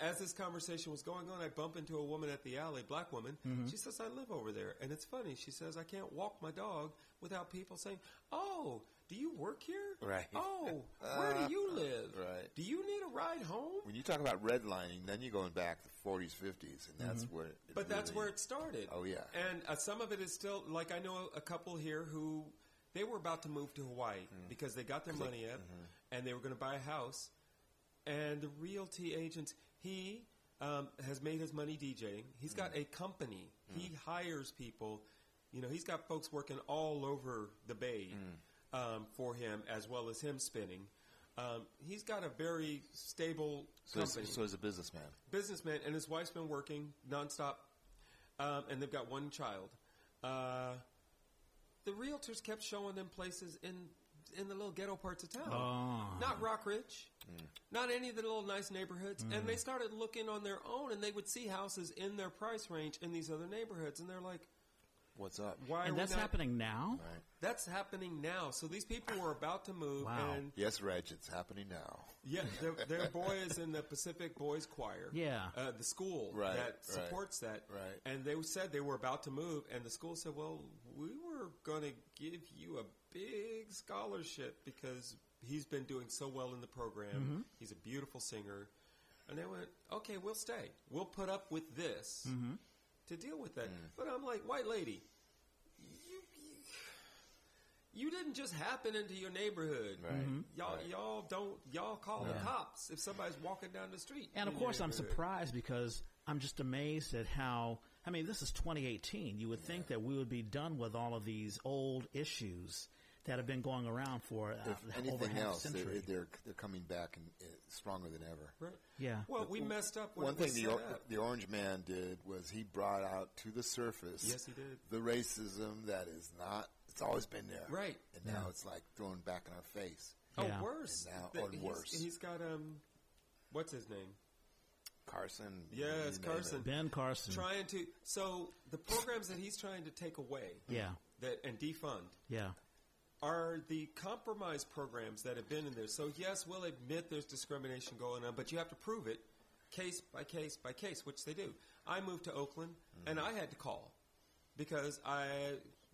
As this conversation was going on, I bump into a woman at the alley, black woman. Mm-hmm. She says, I live over there. And it's funny. She says, I can't walk my dog without people saying, oh, do you work here? Right. Oh, where uh, do you live? Right. Do you need a ride home? When you talk about redlining, then you're going back to the forties, fifties, and that's mm-hmm. where it But really, that's where it started. Oh, yeah. And uh, some of it is still, like I know a couple here who, they were about to move to Hawaii mm-hmm. because they got their money up mm-hmm. and they were going to buy a house. And the realty agent, he um, has made his money DJing. He's got mm. a company. Mm. He hires people. You know, he's got folks working all over the Bay. Mm. um, for him, as well as him spinning. Um, he's got a very stable so company. He's, so he's a businessman. Businessman, and his wife's been working nonstop, um, and they've got one child. Uh, the realtors kept showing them places in in the little ghetto parts of town. Oh. Not Rockridge, mm. not any of the little nice neighborhoods. Mm. And they started looking on their own, and they would see houses in their price range in these other neighborhoods, and they're like, what's up? Why and that's not? happening now? Right. That's happening now. So these people were about to move. Wow. And yes, Reg, it's happening now. Yeah, their, their boy is in the Pacific Boys Choir. Yeah. Uh, the school right, that supports right, that. Right. And they said they were about to move, and the school said, well, we were going to give you a big scholarship because he's been doing so well in the program. Mm-hmm. He's a beautiful singer. And they went, okay, we'll stay. We'll put up with this. Mm-hmm. To deal with that. Mm. But I'm like, white lady, you, you, you didn't just happen into your neighborhood. Right. Mm-hmm. Y'all, right. y'all don't, y'all call yeah. the cops if somebody's walking down the street. And of course, I'm surprised because I'm just amazed at how, I mean, this is twenty eighteen. You would yeah. think that we would be done with all of these old issues that have been going around for uh, over half else, a century. They're, they're, they're coming back and, uh, stronger than ever. Right. Yeah. Well, but we messed up. When one thing the, or, the Orange Man did was he brought out to the surface yes, he did. the racism that is not – it's always been there. Right. And yeah. now it's like thrown back in our face. Oh, yeah. worse. And now, the, or he's, worse. He's got um, – what's his name? Carson. Yes, Carson. Ben Carson. Trying to – so the programs that he's trying to take away yeah. that and defund. Yeah. are the compromise programs that have been in there. So, yes, we'll admit there's discrimination going on, but you have to prove it case by case by case, which they do. I moved to Oakland, mm-hmm. and I had to call because I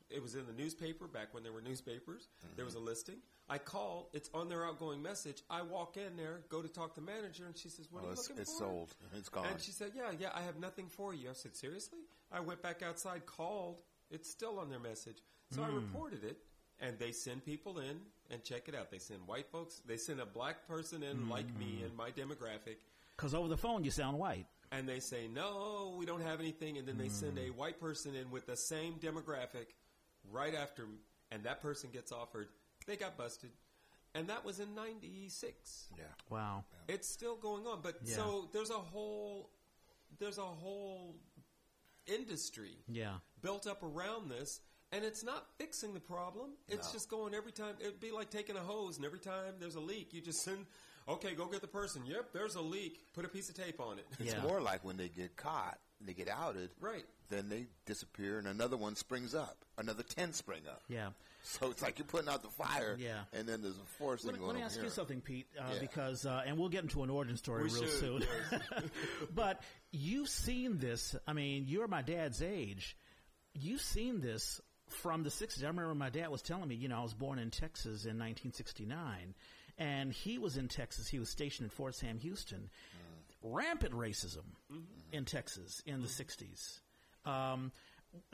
it was in the newspaper back when there were newspapers. Mm-hmm. There was a listing. I call. It's on their outgoing message. I walk in there, go to talk to the manager, and she says, what oh, are you looking it's for? It's sold. It's gone. And she said, yeah, yeah, I have nothing for you. I said, seriously? I went back outside, called. It's still on their message. So mm. I reported it. And they send people in and check it out. They send white folks. They send a black person in mm-hmm. like me in my demographic. Because over the phone you sound white. And they say, no, we don't have anything. And then mm. they send a white person in with the same demographic right after. And that person gets offered. They got busted. And that was in ninety-six. Yeah. Wow. Yeah. It's still going on. But yeah. so there's a whole there's a whole industry yeah. built up around this. And it's not fixing the problem. It's no. just going every time. It'd be like taking a hose, and every time there's a leak, you just send, okay, go get the person. Yep, there's a leak. Put a piece of tape on it. It's yeah. more like when they get caught, they get outed. Right. Then they disappear, and another one springs up. Another ten spring up. Yeah. So it's like you're putting out the fire, yeah. and then there's a forcing going on. Let me ask here. you something, Pete, uh, yeah. because, uh, and we'll get into an origin story we real should, soon. Yes. But you've seen this. I mean, you're my dad's age. You've seen this. From the sixties, I remember my dad was telling me, you know, I was born in Texas in nineteen sixty-nine, and he was in Texas. He was stationed in Fort Sam Houston. Mm. Rampant racism mm-hmm. in Texas in the sixties. Um,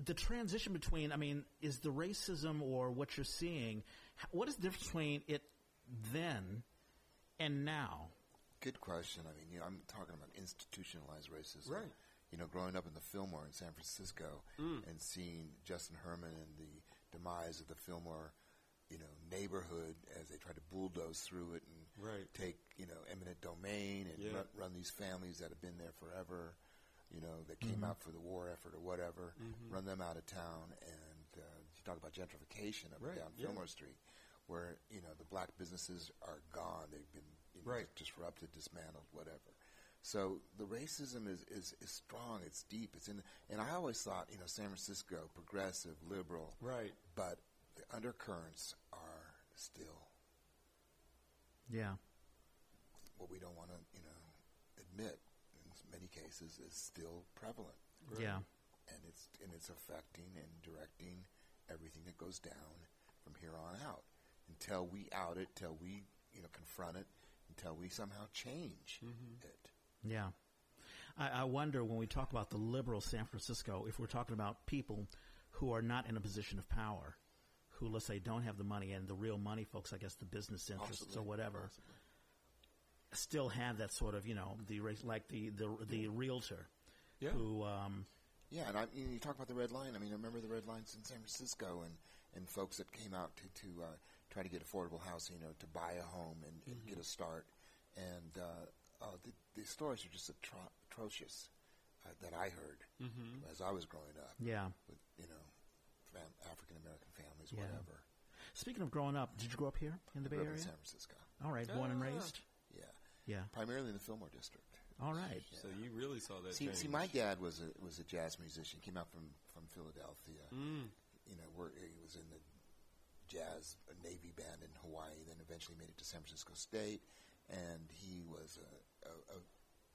the transition between, I mean, is the racism or what you're seeing, what is the difference between it then and now? Good question. I mean, you know, I'm talking about institutionalized racism. Right. You know, growing up in the Fillmore in San Francisco mm. and seeing Justin Herman and the demise of the Fillmore, you know, neighborhood as they tried to bulldoze through it and right. take, you know, eminent domain and yeah. run, run these families that have been there forever, you know, that came mm-hmm. out for the war effort or whatever, mm-hmm. run them out of town. And uh, you talk about gentrification up right. and down yeah. Fillmore Street where, you know, the black businesses are gone. They've been you know, right. disrupted, dismantled, whatever. So the racism is, is, is strong. It's deep. It's in, the, and I always thought, you know, San Francisco, progressive, liberal, right? But the undercurrents are still, yeah. what we don't want to, you know, admit in many cases is still prevalent. Right? Yeah, and it's and it's affecting and directing everything that goes down from here on out until we out it, till we you know confront it, until we somehow change mm-hmm. it. Yeah. I, I wonder when we talk about the liberal San Francisco, if we're talking about people who are not in a position of power, who, let's say, don't have the money, and the real money folks, I guess, the business interests Absolutely. or whatever, Absolutely. still have that sort of, you know, the like the, the, the realtor yeah. who um, – Yeah, and I, you, know, you talk about the red line. I mean, I remember the red lines in San Francisco and, and folks that came out to, to – uh, try to get affordable housing, you know, to buy a home and, and mm-hmm. get a start. And uh, uh, the, the stories are just atro- atrocious uh, that I heard mm-hmm. as I was growing up. Yeah. With, you know, fam- African-American families, yeah. whatever. Speaking of growing up, did you grow up here in the Bay Area? I grew up in San Francisco. All right, uh, born and raised? Yeah. Yeah. Primarily in the Fillmore District. All right. Yeah. So you really saw that see, change. See, my dad was a was a jazz musician. Came out from, from Philadelphia. Mm. You know, where he was in the jazz uh, Navy band in Hawaii, then eventually made it to San Francisco State. And he was a, a, a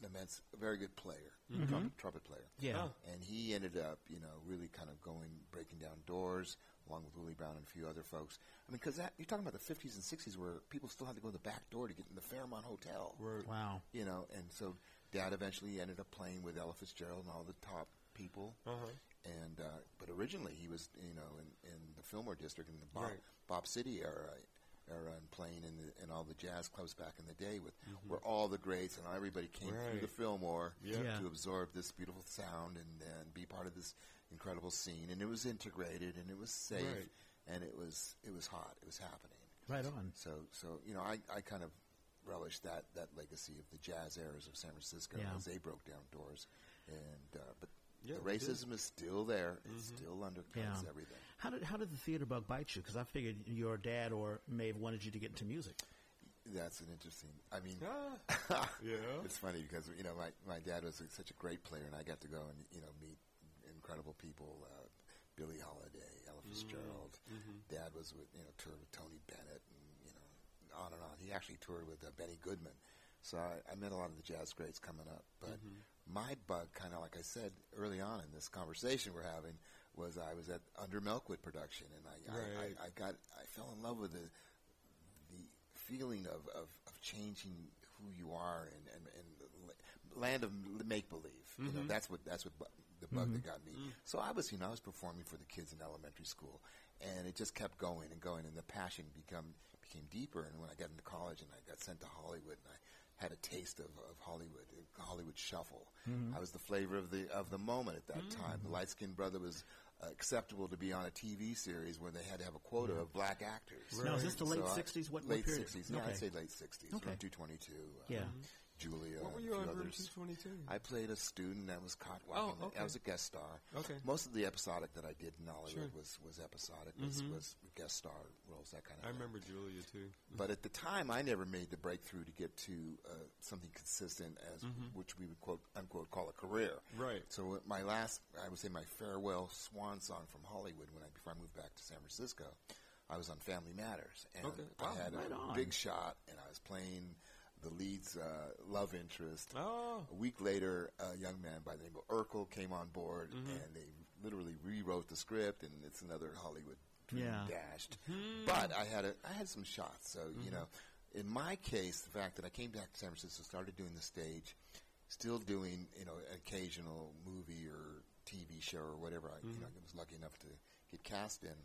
an immense, a very good player, mm-hmm. trumpet, trumpet player. Yeah. Oh. And he ended up, you know, really kind of going, breaking down doors, along with Willie Brown and a few other folks. I mean, because you're talking about the fifties and sixties where people still had to go to the back door to get in the Fairmont Hotel. Right. Wow. You know, and so Dad eventually ended up playing with Ella Fitzgerald and all the top people. Uh-huh. And uh, but originally he was, you know, in, in the Fillmore District in the Bob, right. Bob City era, era and playing in, the, in all the jazz clubs back in the day with mm-hmm. where all the greats and everybody came right. through the Fillmore yeah. Yeah. to absorb this beautiful sound and, and be part of this incredible scene. And it was integrated and it was safe right. and it was it was hot. It was happening. Right on. So, so you know, I, I kind of relish that, that legacy of the jazz eras of San Francisco yeah. as they broke down doors. And uh, but yeah, the racism is still there. Mm-hmm. It still underpins yeah. everything. How did how did the theater bug bite you? Because I figured your dad or Maeve wanted you to get into music. That's an interesting. I mean, ah, yeah. It's funny because you know my, my dad was like, such a great player, and I got to go and you know meet incredible people. Uh, Billie Holiday, Ella Fitzgerald. Mm-hmm. Dad was with you know toured with Tony Bennett, and you know on and on. He actually toured with uh, Benny Goodman. So I, I met a lot of the jazz greats coming up, but. Mm-hmm. My bug, kind of like I said early on in this conversation we're having, was I was at Under Milk Wood production, and I, right. I, I, I got I fell in love with the the feeling of, of, of changing who you are and and, and the land of make believe. Mm-hmm. You know, that's what that's what bu- the bug mm-hmm. that got me. Mm-hmm. So I was you know I was performing for the kids in elementary school, and it just kept going and going, and the passion become became deeper. And when I got into college, and I got sent to Hollywood, and I. Had a taste of, of Hollywood, uh, Hollywood shuffle. Mm-hmm. I was the flavor of the of the moment at that mm-hmm. time. The light-skinned brother was uh, acceptable to be on a T V series where they had to have a quota yeah. of black actors. Right. Now, is this the late so sixties? What, late what period? Late sixties. No, okay. I'd say late sixties. Okay. two twenty-two. Uh, yeah. Julia. What were you on two twenty-two? I played a student that was caught walking. Oh, okay. I was a guest star. Okay. Most of the episodic that I did in Hollywood sure. was, was episodic, mm-hmm. was, was guest star roles, that kind of I thing. I remember Julia, too. But at the time, I never made the breakthrough to get to uh, something consistent, as mm-hmm. w- which we would, quote, unquote, call a career. Right. So my last, I would say my farewell swan song from Hollywood when I before I moved back to San Francisco, I was on Family Matters. And okay. I oh, had right a on. Big shot, and I was playing... the lead's uh, love interest. Oh. A week later, a young man by the name of Urkel came on board, mm-hmm. and they literally rewrote the script, and it's another Hollywood dream yeah. dashed. Mm-hmm. But I had a, I had some shots. So, mm-hmm. you know, in my case, the fact that I came back to San Francisco, started doing the stage, still doing, you know, occasional movie or T V show or whatever. I, mm-hmm. you know, I was lucky enough to get cast in.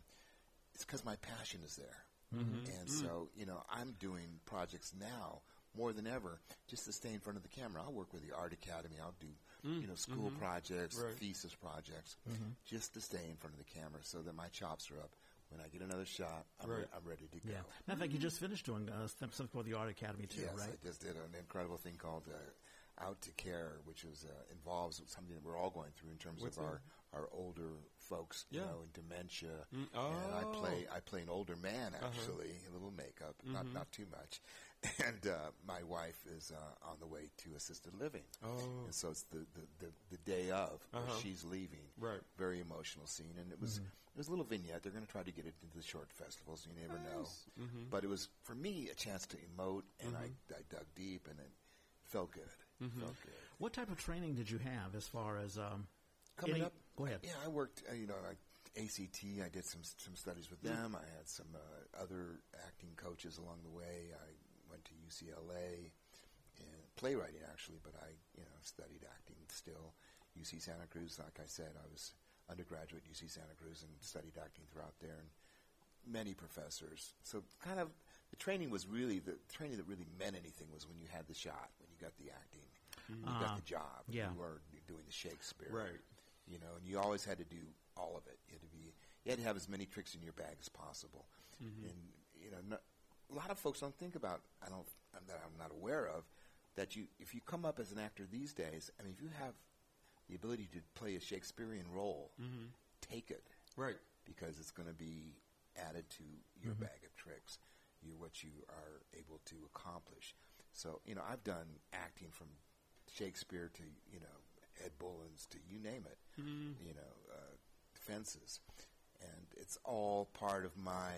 It's because my passion is there. Mm-hmm. And mm-hmm. so, you know, I'm doing projects now more than ever, just to stay in front of the camera. I'll work with the Art Academy. I'll do, mm, you know, school mm-hmm. projects, right. thesis projects, mm-hmm. just to stay in front of the camera so that my chops are up. When I get another shot, I'm, right. re- I'm ready to yeah. go. Matter of fact, you just finished doing uh, something called the Art Academy too, yes, right? Yes, I just did an incredible thing called uh, Out to Care, which is, uh, involves something that we're all going through in terms What's of that? our our older folks, yeah. you know, in dementia. Mm, oh. And I play I play an older man, actually, uh-huh. a little makeup, mm-hmm. not not too much. And uh, my wife is uh, on the way to assisted living. Oh. And so it's the, the, the, the day of uh-huh. where she's leaving. Right. Very emotional scene. And it was mm-hmm. it was a little vignette. They're going to try to get it into the short festivals. You never nice. know. Mm-hmm. But it was, for me, a chance to emote. And mm-hmm. I, I dug deep, and it felt good. Mm-hmm. Felt good. What type of training did you have as far as um, coming up? Go ahead. Yeah, I worked, uh, you know, I A C T, I did some some studies with them. I had some uh, other acting coaches along the way. I went to U C L A, and playwriting actually, but I you know studied acting still. U C Santa Cruz, like I said, I was undergraduate at U C Santa Cruz and studied acting throughout there, and many professors. So kind of the training was really, the training that really meant anything was when you had the shot, when you got the acting, mm-hmm. you uh, got the job, yeah. you were doing the Shakespeare. Right. You know, and you always had to do all of it. You had to be, you had to have as many tricks in your bag as possible. Mm-hmm. And you know, no, a lot of folks don't think about, I don't, that I'm not aware of, that you, if you come up as an actor these days, I mean, if you have the ability to play a Shakespearean role, mm-hmm. take it. Right. Because it's going to be added to your mm-hmm. bag of tricks, your, what you are able to accomplish. So, you know, I've done acting from Shakespeare to, you know, Ed Bullins to you name it, mm-hmm. you know, uh, Fences. And it's all part of my,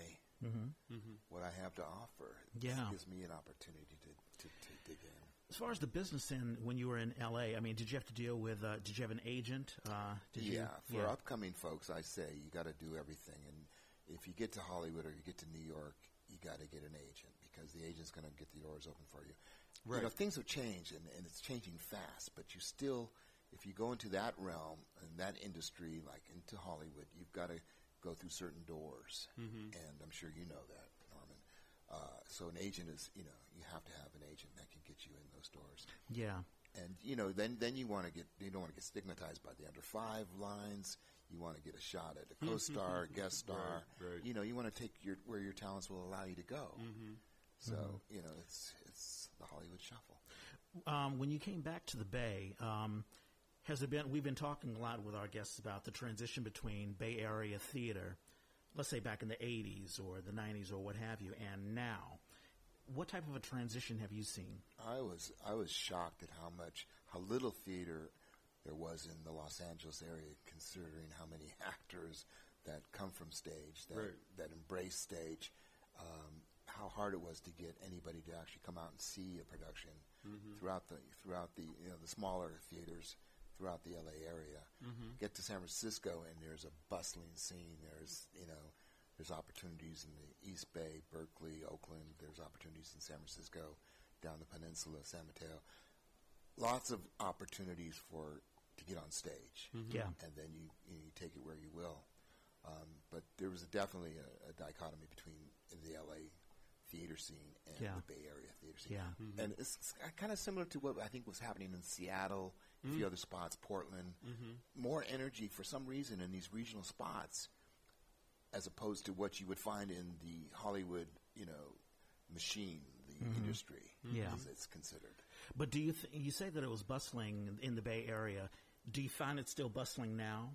mm-hmm. Mm-hmm. what I have to offer. It yeah. gives me an opportunity to, to, to dig in. As far as the business end, when you were in L A, I mean, did you have to deal with, uh, did you have an agent? Uh, did yeah, you, for yeah. upcoming folks, I say you got to do everything. And if you get to Hollywood or you get to New York, you got to get an agent because the agent's going to get the doors open for you. Right. You know, things have changed, and, and it's changing fast, but you still, if you go into that realm and that industry, like into Hollywood, you've got to go through certain doors. Mm-hmm. And I'm sure you know that. Uh, so an agent is, you know, you have to have an agent that can get you in those doors. Yeah. And, you know, then, then you want to get, you don't want to get stigmatized by the under five lines. You want to get a shot at a co-star, guest star. Right, right. You know, you want to take your, where your talents will allow you to go. Mm-hmm. So, mm-hmm. you know, it's, it's the Hollywood shuffle. Um, when you came back to the Bay, um, has there been, we've been talking a lot with our guests about the transition between Bay Area theater, let's say back in the eighties or the nineties or what have you, and now, what type of a transition have you seen? I was I was shocked at how much, how little theater there was in the Los Angeles area, considering how many actors that come from stage, that, right. that embrace stage, um, how hard it was to get anybody to actually come out and see a production mm-hmm. throughout the throughout the you know the smaller theaters. Throughout the L A area, mm-hmm. get to San Francisco, and there's a bustling scene. There's, you know, there's opportunities in the East Bay, Berkeley, Oakland. There's opportunities in San Francisco, down the peninsula, San Mateo. Lots of opportunities for to get on stage, mm-hmm. yeah, and then you, you take it where you will. Um, but there was a definitely a, a dichotomy between the L A theater scene and yeah. the Bay Area theater scene, yeah. mm-hmm. and it's, it's kind of similar to what I think was happening in Seattle. A few other spots, Portland, mm-hmm. more energy for some reason in these regional spots as opposed to what you would find in the Hollywood, you know, machine, the mm-hmm. industry mm-hmm. yeah. as it's considered. But do you th- you say that it was bustling in the Bay Area. Do you find it still bustling now?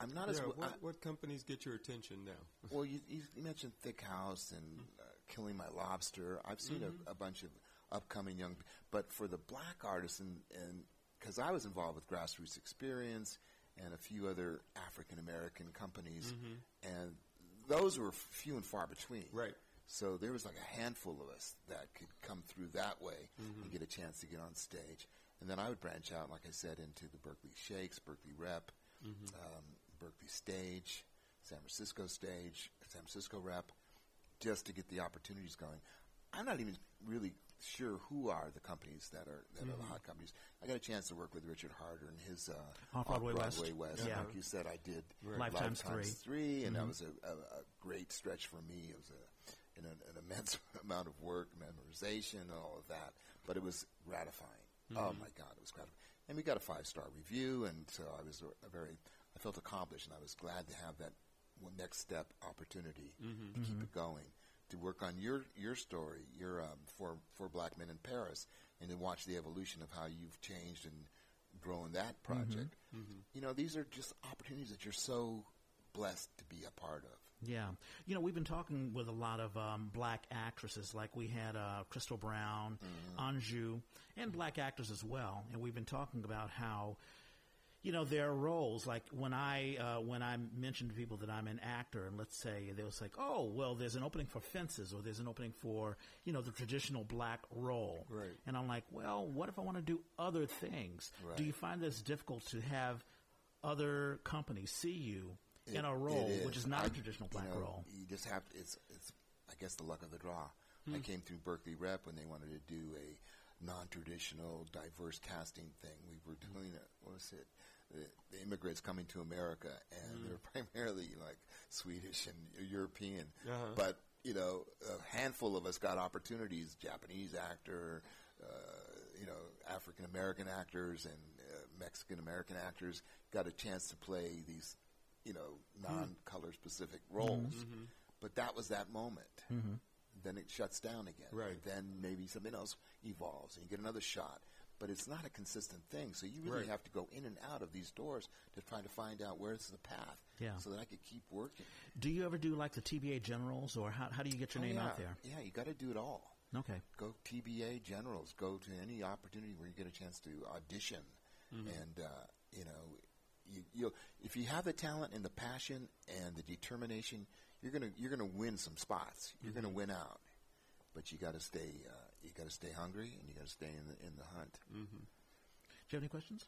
I'm not yeah, as w- what, what companies get your attention now? Well, you, you mentioned Thick House and uh, Killing My Lobster. I've seen mm-hmm. a, a bunch of upcoming young, but for the black artists and, and because I was involved with Grassroots Experience and a few other African-American companies, mm-hmm. and those were few and far between. Right. So there was like a handful of us that could come through that way mm-hmm. and get a chance to get on stage. And then I would branch out, like I said, into the Berkeley Shakes, Berkeley Rep, mm-hmm. um, Berkeley Stage, San Francisco Stage, San Francisco Rep, just to get the opportunities going. I'm not even really sure who are the companies that are that mm-hmm. are the hot companies. I got a chance to work with Richard Harder and his uh, Off-Broadway West. West. Yeah. Like you said, I did right. Lifetimes Three, three and mm-hmm. that was a, a, a great stretch for me. It was a, an, an immense amount of work, memorization, and all of that, but it was gratifying. Mm-hmm. Oh, my God, it was gratifying. And we got a five-star review, and so I was a, a very – I felt accomplished, and I was glad to have that next step opportunity mm-hmm. to mm-hmm. keep it going. To work on your your story, your um, for for Black Men in Paris, and then watch the evolution of how you've changed and grown that project. Mm-hmm. Mm-hmm. You know, these are just opportunities that you're so blessed to be a part of. Yeah, you know, we've been talking with a lot of um, black actresses, like we had uh, Crystal Brown, mm-hmm. Anjou, and mm-hmm. black actors as well, and we've been talking about how. You know, there are roles, like when I uh, when I mentioned to people that I'm an actor, and let's say they was like, oh, well, there's an opening for Fences, or there's an opening for, you know, the traditional black role. Right. And I'm like, well, what if I want to do other things? Right. Do you find this difficult to have other companies see you it, in a role, is. which is not I, a traditional black you know, role? You just have to, it's, it's, I guess, the luck of the draw. Hmm. I came through Berkeley Rep when they wanted to do a non-traditional, diverse casting thing. We were doing it, what was it? The immigrants coming to America, and mm. they're primarily like Swedish and European. Uh-huh. But, you know, a handful of us got opportunities, Japanese actor, uh, you know, African-American actors and uh, Mexican-American actors got a chance to play these, you know, non-color-specific roles. Mm-hmm. But that was that moment. Mm-hmm. Then it shuts down again. Right. And then maybe something else evolves, and you get another shot. But it's not a consistent thing. So you really right. have to go in and out of these doors to try to find out where's the path yeah. so that I could keep working. Do you ever do like the T B A Generals, or how, how do you get your oh, name yeah. out there? Yeah, you got to do it all. Okay. Go T B A Generals. Go to any opportunity where you get a chance to audition. Mm-hmm. And, uh, you know, you, you'll, if you have the talent and the passion and the determination, you're gonna you're gonna win some spots. You're mm-hmm. gonna win out, but you gotta stay uh, you gotta stay hungry, and you gotta stay in the in the hunt. Mm-hmm. Do you have any questions?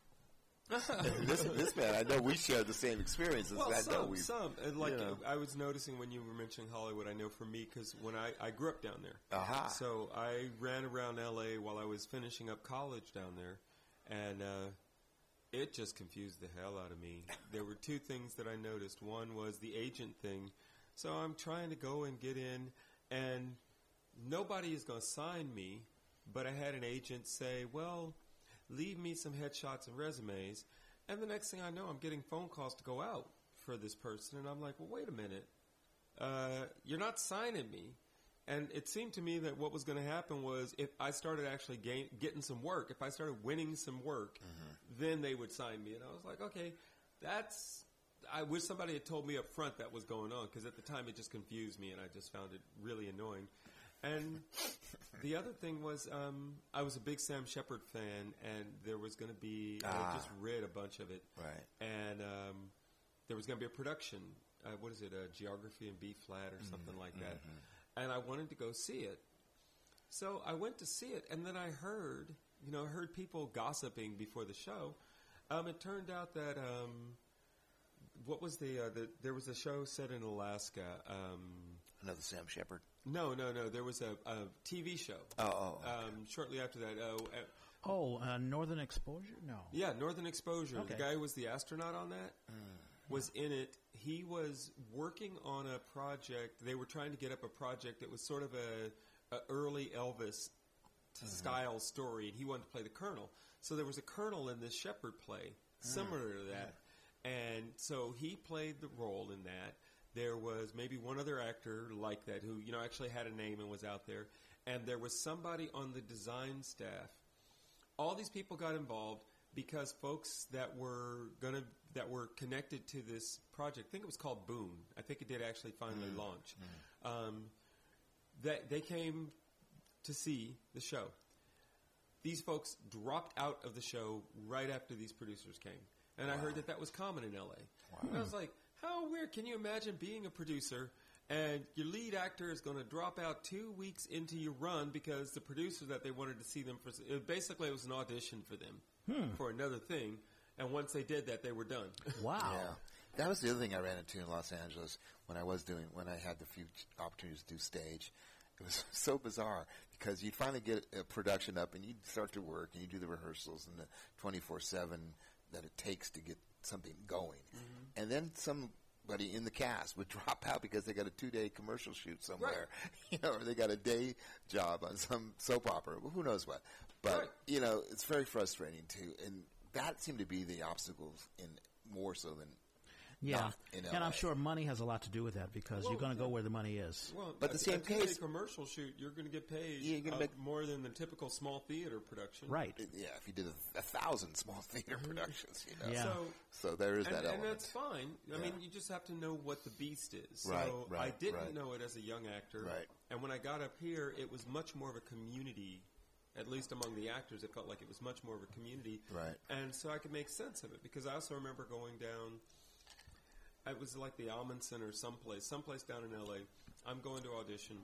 this, this man, I know we share the same experiences. Well, I some, know we some, and like you know. I was noticing when you were mentioning Hollywood, I know for me because when I, I grew up down there, uh-huh. so I ran around L A while I was finishing up college down there, and uh, it just confused the hell out of me. There were two things that I noticed. One was the agent thing. So I'm trying to go and get in, and nobody is going to sign me, but I had an agent say, well, leave me some headshots and resumes. And the next thing I know, I'm getting phone calls to go out for this person, and I'm like, well, wait a minute. Uh, you're not signing me. And it seemed to me that what was going to happen was if I started actually gain, getting some work, if I started winning some work, mm-hmm. then they would sign me. And I was like, okay, that's – I wish somebody had told me up front that was going on, because at the time it just confused me and I just found it really annoying. And the other thing was um, I was a big Sam Shepard fan, and there was going to be ah. – I just read a bunch of it. Right. And um, there was going to be a production. Uh, what is it? Uh, Geography in B-flat or mm-hmm. something like that. Mm-hmm. And I wanted to go see it. So I went to see it, and then I heard – you know, I heard people gossiping before the show. Um, it turned out that um, – What was the, uh, the – there was a show set in Alaska. Um, Another Sam Shepard? No, no, no. There was a, a T V show. Oh, oh. Okay. Um, shortly after that. Uh, oh, uh, Northern Exposure? No. Yeah, Northern Exposure. Okay. The guy who was the astronaut on that mm. was in it. He was working on a project. They were trying to get up a project that was sort of a, a early Elvis mm-hmm. style story, and he wanted to play the Colonel. So there was a Colonel in this Shepard play similar mm. to that. Yeah. And so he played the role in that. There was maybe one other actor like that who, you know, actually had a name and was out there. And there was somebody on the design staff. All these people got involved because folks that were gonna that were connected to this project. I think it was called Boom. I think it did actually finally mm. launch. Mm. Um, that they came to see the show. These folks dropped out of the show right after these producers came. And wow. I heard that that was common in L A. Wow. And I was like, how weird. Can you imagine being a producer and your lead actor is going to drop out two weeks into your run because the producer that they wanted to see them for – basically it was an audition for them hmm. for another thing. And once they did that, they were done. Wow. Yeah. That was the other thing I ran into in Los Angeles when I was doing – when I had the few opportunities to do stage. It was so bizarre because you'd finally get a production up and you'd start to work and you do the rehearsals and the twenty-four seven – that it takes to get something going. Mm-hmm. And then somebody in the cast would drop out because they got a two-day commercial shoot somewhere. Right. You know, or they got a day job on some soap opera. Who knows what. But, right. you know, it's very frustrating, too. And that seemed to be the obstacles in more so than yeah. in L A. And I'm sure money has a lot to do with that because well, you're going to yeah. go where the money is. Well, but at the same at case. A commercial shoot, you're going to get paid yeah, you're gonna uh, make more than the typical small theater production. Right. Yeah, if you did a, a thousand small theater productions, you know. Yeah. So, so there is and, that and element. And that's fine. I yeah. mean, you just have to know what the beast is. So right, right, I didn't right. know it as a young actor. Right. And when I got up here, it was much more of a community. At least among the actors, it felt like it was much more of a community. Right. And so I could make sense of it because I also remember going down. It was like the Almond Center someplace, someplace down in L A. I'm going to audition.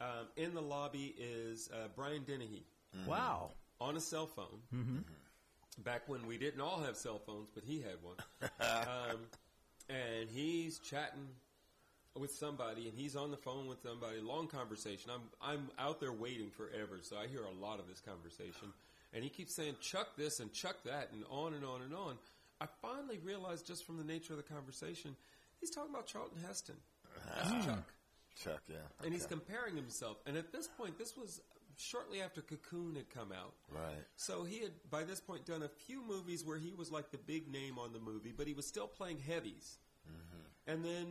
Um, in the lobby is uh, Brian Dennehy. Mm-hmm. Wow. On a cell phone. Mm-hmm. Mm-hmm. Back when we didn't all have cell phones, but he had one. um, and he's chatting with somebody, and he's on the phone with somebody. Long conversation. I'm I'm out there waiting forever, so I hear a lot of this conversation. And he keeps saying, chuck this and chuck that and on and on and on. I finally realized just from the nature of the conversation, he's talking about Charlton Heston. That's ah. Chuck. Chuck, yeah. And okay. he's comparing himself. And at this point, this was shortly after Cocoon had come out. Right. So he had, by this point, done a few movies where he was like the big name on the movie, but he was still playing heavies. Mm-hmm. And then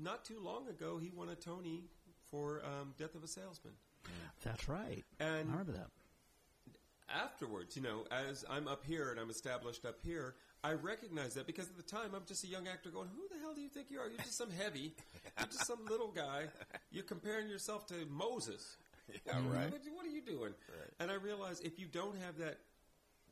not too long ago, he won a Tony for um, Death of a Salesman. That's right. And I remember that. Afterwards, you know, as I'm up here and I'm established up here, I recognize that because at the time I'm just a young actor going, who the hell do you think you are? You're just some heavy. You're just some little guy. You're comparing yourself to Moses. Yeah, mm-hmm. Right. What are you doing? Right. And I realize if you don't have that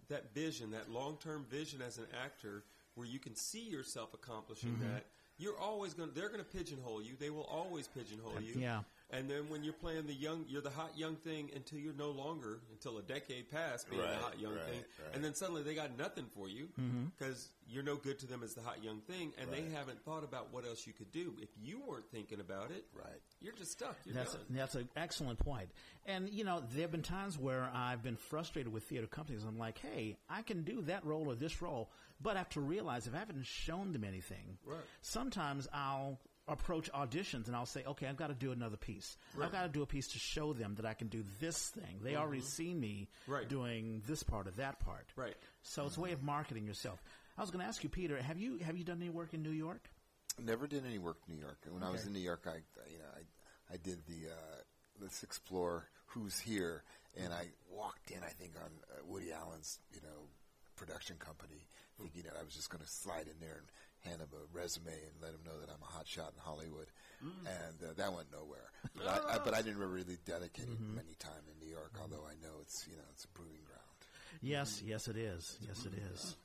that vision, that long-term vision as an actor where you can see yourself accomplishing mm-hmm. that, you're always going they're going to pigeonhole you. They will always pigeonhole you. Yeah. And then when you're playing the young, you're the hot young thing until you're no longer, until a decade past being right, the hot young right, thing. Right. And then suddenly they got nothing for you because mm-hmm. you're no good to them as the hot young thing. And right. they haven't thought about what else you could do. If you weren't thinking about it, right. you're just stuck. You're that's done. A, that's an excellent point. And, you know, there have been times where I've been frustrated with theater companies. I'm like, hey, I can do that role or this role, but I have to realize if I haven't shown them anything, right. sometimes I'll – approach auditions and I'll say, okay, I've got to do another piece. Right. I've got to do a piece to show them that I can do this thing. They mm-hmm. already see me right. doing this part or that part. Right. So mm-hmm. it's a way of marketing yourself. I was going to ask you, Peter, have you have you done any work in New York? Never did any work in New York. When okay. I was in New York, I you know I, I did the uh, Let's Explore Who's Here, and I walked in, I think, on uh, Woody Allen's you know production company, thinking that I was just going to slide in there and hand him a resume and let him know that I'm a hot shot in Hollywood. Mm. And uh, that went nowhere. But, I, I, but I didn't really dedicate mm-hmm. many time in New York, although I know it's, you know, it's a brewing ground. Yes, mm-hmm. yes it is. Yes it is.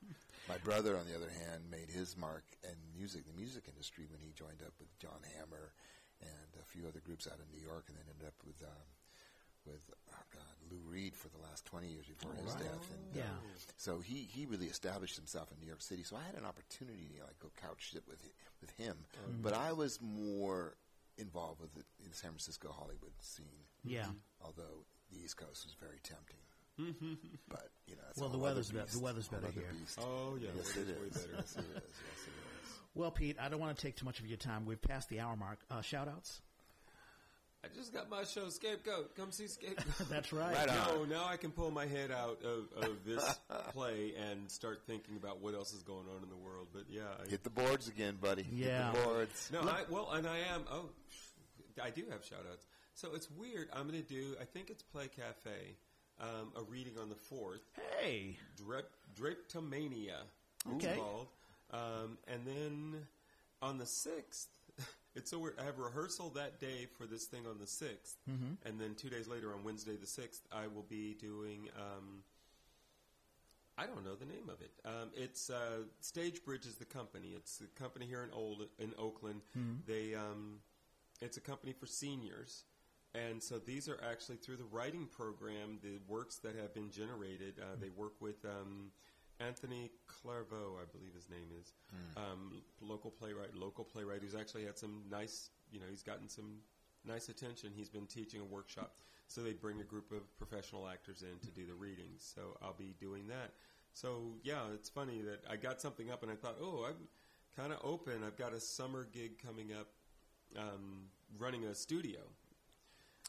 My brother, on the other hand, made his mark in music, the music industry, when he joined up with John Hammer and a few other groups out of New York, and then ended up with um, with oh God, Lou Reed for the last twenty years before his right. death. And, yeah. uh, so he, he really established himself in New York City. So I had an opportunity to like, go couch sit with, with him. Mm-hmm. But I was more involved with the in San Francisco Hollywood scene. Yeah. Although the East Coast was very tempting. But, you know, that's well, the weather's, be- the weather's better here. Beast. Oh, yeah. Yes, it is. Way better. Yes, it is. Yes, it is. Well, Pete, I don't want to take too much of your time. We've passed the hour mark. Uh, shout-outs? I just got my show, Scapegoat. Come see Scapegoat. That's right. right no, now I can pull my head out of, of this play and start thinking about what else is going on in the world. But, yeah. I Hit the boards again, buddy. Yeah. Hit the boards. No, I, well, and I am. Oh, I do have shout-outs. So it's weird. I'm going to do, I think it's Play Cafe, um, a reading on the fourth. Hey. Drep, Dreptomania. Okay. Called. Um, and then on the sixth. It's so weird. I have rehearsal that day for this thing on the sixth, mm-hmm. and then two days later on Wednesday the sixth, I will be doing, um, I don't know the name of it. Um, it's uh, Stagebridge is the company. It's a company here in Old in Oakland. Mm-hmm. They um, it's a company for seniors, and so these are actually through the writing program, the works that have been generated. Uh, mm-hmm. They work with um, Anthony Clairvaux, I believe his name is, mm. um, local playwright, local playwright who's actually had some nice, you know, he's gotten some nice attention. He's been teaching a workshop. So they bring a group of professional actors in to do the readings. So I'll be doing that. So, yeah, it's funny that I got something up and I thought, oh, I'm kind of open. I've got a summer gig coming up um, running a studio.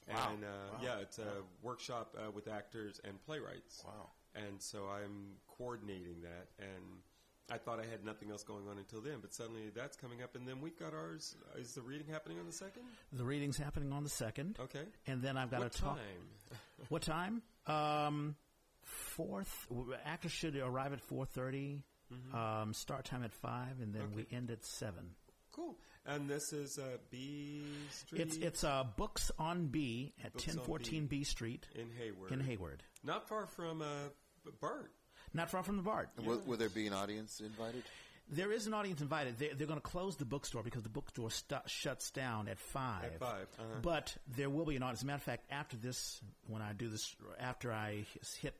Wow. And, uh, wow. yeah, it's a wow. workshop uh, with actors and playwrights. Wow. And so I'm coordinating that, and I thought I had nothing else going on until then, but suddenly that's coming up, and then we've got ours. Is the reading happening on the second? The reading's happening on the second. Okay. And then I've got what a talk. What time? What time? Um, fourth. Actors should arrive at four thirty, mm-hmm. um, start time at five, and then okay. we end at seven. Cool. And this is uh, B Street? It's it's uh, Books on B at Books ten fourteen B. B Street. In Hayward. In Hayward. Not far from... Uh, Bart. Not far from the Bart. Yes. Will, will there be an audience invited? There is an audience invited. They're, they're going to close the bookstore because the bookstore stu- shuts down at five. At five. Uh-huh. But there will be an audience. As a matter of fact, after this, when I do this, after I hit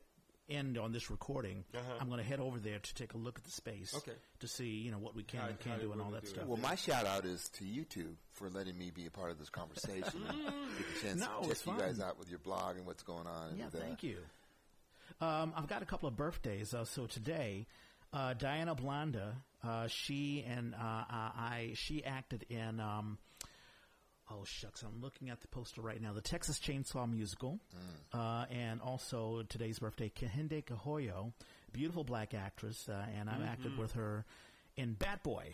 end on this recording, uh-huh. I'm going to head over there to take a look at the space okay. to see, you know, what we can I, and can't do and all that do stuff. Well, yeah. my shout out is to YouTube for letting me be a part of this conversation. Get a chance no, to check it's you fun. guys out with your blog and what's going on. Yeah, and, uh, thank you. Um, I've got a couple of birthdays. Uh, so today, uh, Diana Blanda, uh, she and uh, I, she acted in, um, oh, shucks, I'm looking at the poster right now, the Texas Chainsaw Musical. Mm. Uh, and also today's birthday, Kehinde Kahoyo, beautiful black actress, uh, and I mm-hmm. acted with her in Bat Boy.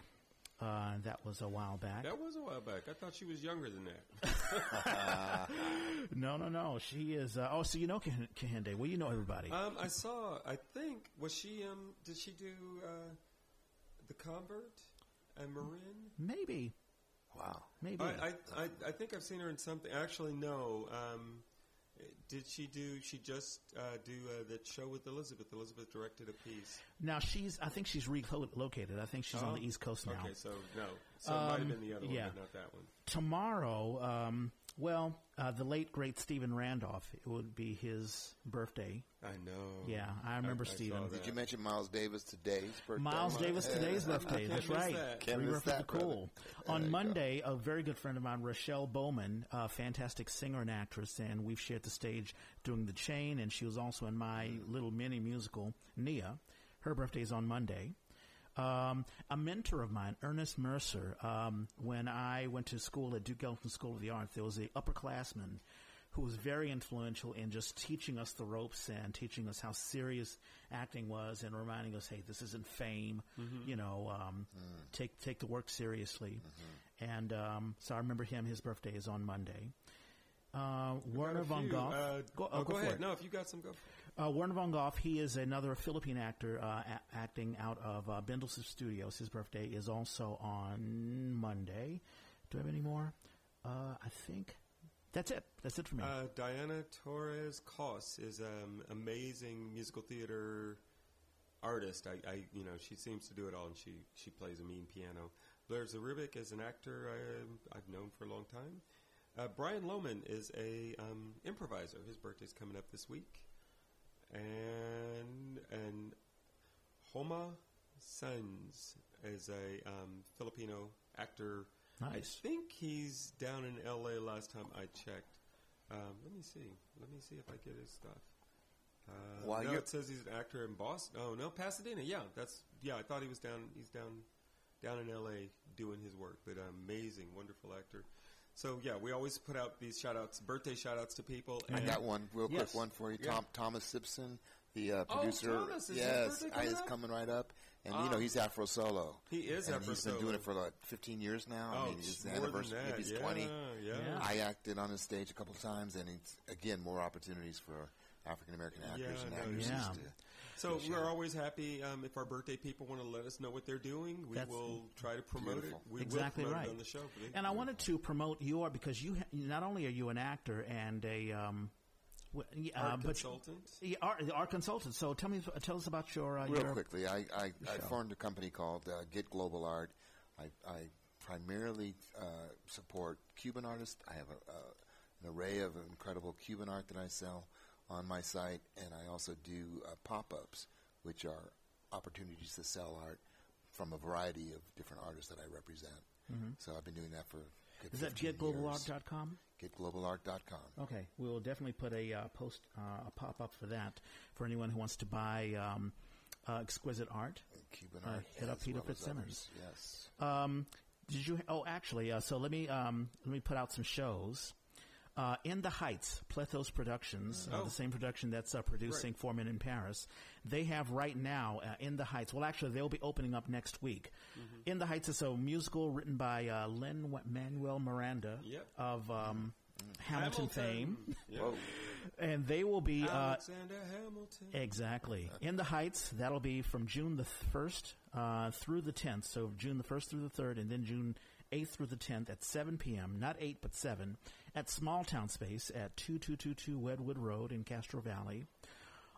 Uh, that was a while back. That was a while back. I thought she was younger than that. no, no, no. She is. Uh, oh, so you know Kehinde. Well, you know everybody. Um, I saw. I think was she. Um, did she do uh, The Convert and Marin? Maybe. Wow. Maybe. I, I, I, I think I've seen her in something. Actually, no. Um, Did she do? She just uh, do uh, that show with Elizabeth. Elizabeth directed a piece. Now she's. I think she's relocated. I think she's oh. on the East Coast now. Okay, so no, so um, it might have been the other yeah. one, but not that one. Tomorrow, um, well, uh, the late great Stephen Randolph. It would be his birthday. I know. Yeah, I remember I, I Stephen. Did you mention Miles Davis today's birthday? Miles Davis today's birthday. That's right. That. Can't miss that, cool. On Monday, go. a very good friend of mine, Rochelle Bowman, a fantastic singer and actress, and we've shared the stage doing The Chain, and she was also in my little mini musical, Nia. Her birthday is on Monday. Um, a mentor of mine, Ernest Mercer, um, when I went to school at Duke Ellington School of the Arts, there was an upperclassman who was very influential in just teaching us the ropes and teaching us how serious acting was and reminding us, hey, this isn't fame, mm-hmm. you know, um, mm. take take the work seriously. Mm-hmm. And um, so I remember him. His birthday is on Monday. Uh, Werner von Goff. Uh, go, oh, oh, go, go ahead. No, if you got some, go. Uh, Werner von Goff. He is another Philippine actor uh, a- acting out of uh, Bendelson Studios. His birthday is also on Monday. Do I have any more? Uh, I think that's it. That's it for me. Uh, Diana Torres-Cos is an um, amazing musical theater artist. I, I, you know, she seems to do it all, and she she plays a mean piano. Blair Zerubic is an actor I, I've known for a long time. Uh, Brian Lohman is a um, improviser. His birthday's coming up this week, and and Homa Sanz is a um, Filipino actor. Nice. I think he's down in L A last time I checked. Um, let me see. Let me see if I get his stuff. Uh, While no, it says he's an actor in Boston. Oh no, Pasadena. Yeah, that's yeah. I thought he was down. He's down down in L A doing his work. But amazing, wonderful actor. So, yeah, we always put out these shout-outs, birthday shout-outs to people. And I got one, real yes. quick one for you. Yeah. Tom, Thomas Simpson, the uh, producer. Oh, Thomas, is yes, I is coming right up. And, um, you know, he's Afro Solo. He is and Afro Solo. He's been doing it for, like, fifteen years now. Oh, I mean, it's more anniversary, than that. Maybe he's yeah, twenty. Yeah. Yeah. I acted on his stage a couple of times, and it's, again, more opportunities for African-American actors yeah, and actresses. Yeah. To, so to we're always happy um, if our birthday people want to let us know what they're doing. We That's will try to promote beautiful. it. We exactly will promote right. it on the show. Please. And I beautiful. wanted to promote your, because you ha- not only are you an actor and a um, w- art uh, but consultant. You, art, art consultant. So tell me, tell us about your uh, real your quickly. I, I, I formed a company called uh, Get Global Art. I, I primarily uh, support Cuban artists. I have a, uh, an array of incredible Cuban art that I sell on my site, and I also do uh, pop-ups, which are opportunities to sell art from a variety of different artists that I represent. Mm-hmm. So I've been doing that for good Is that get global art dot com? get global art dot com. Okay. We will definitely put a uh, post, uh, a pop-up for that for anyone who wants to buy um, uh, exquisite art. And Cuban art. Uh, hit up Peter Fitzsimmons. Yes. Um, did you? Oh, actually, uh, so let me um, let me put out some shows. Uh, In the Heights, Plethos Productions, oh. uh, the same production that's uh, producing right. Four Men in Paris. They have right now uh, In the Heights. Well, actually, they'll be opening up next week. Mm-hmm. In the Heights is a musical written by uh, Lin-Manuel Miranda yep. of um, mm-hmm. Hamilton, Hamilton fame. Yep. And they will be... Alexander uh, Hamilton. Exactly. In the Heights, that'll be from June the first uh, through the tenth. So June the first through the third, and then June... eighth through the tenth at seven p.m., not eight, but seven, at Small Town Space at two two two two Wedwood Road in Castro Valley.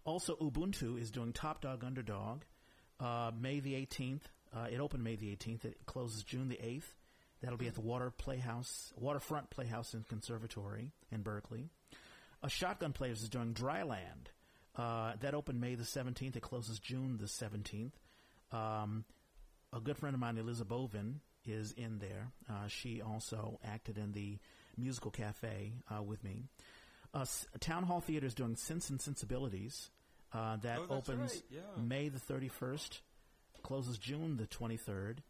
Also, Ubuntu is doing Top Dog Underdog uh, May the eighteenth. Uh, it opened May the eighteenth. It closes June the eighth. That'll be at the Water Playhouse, Waterfront Playhouse and Conservatory in Berkeley. Uh, Shotgun Players is doing Dryland. Uh, that opened May the seventeenth. It closes June the seventeenth. Um, a good friend of mine, Eliza Bovin, is in there. Uh, she also acted in the musical cafe uh, with me. Uh, S- Town Hall Theater is doing Sense and Sensibilities. Uh, that oh, opens right. yeah. May the thirty-first, closes June the twenty-third.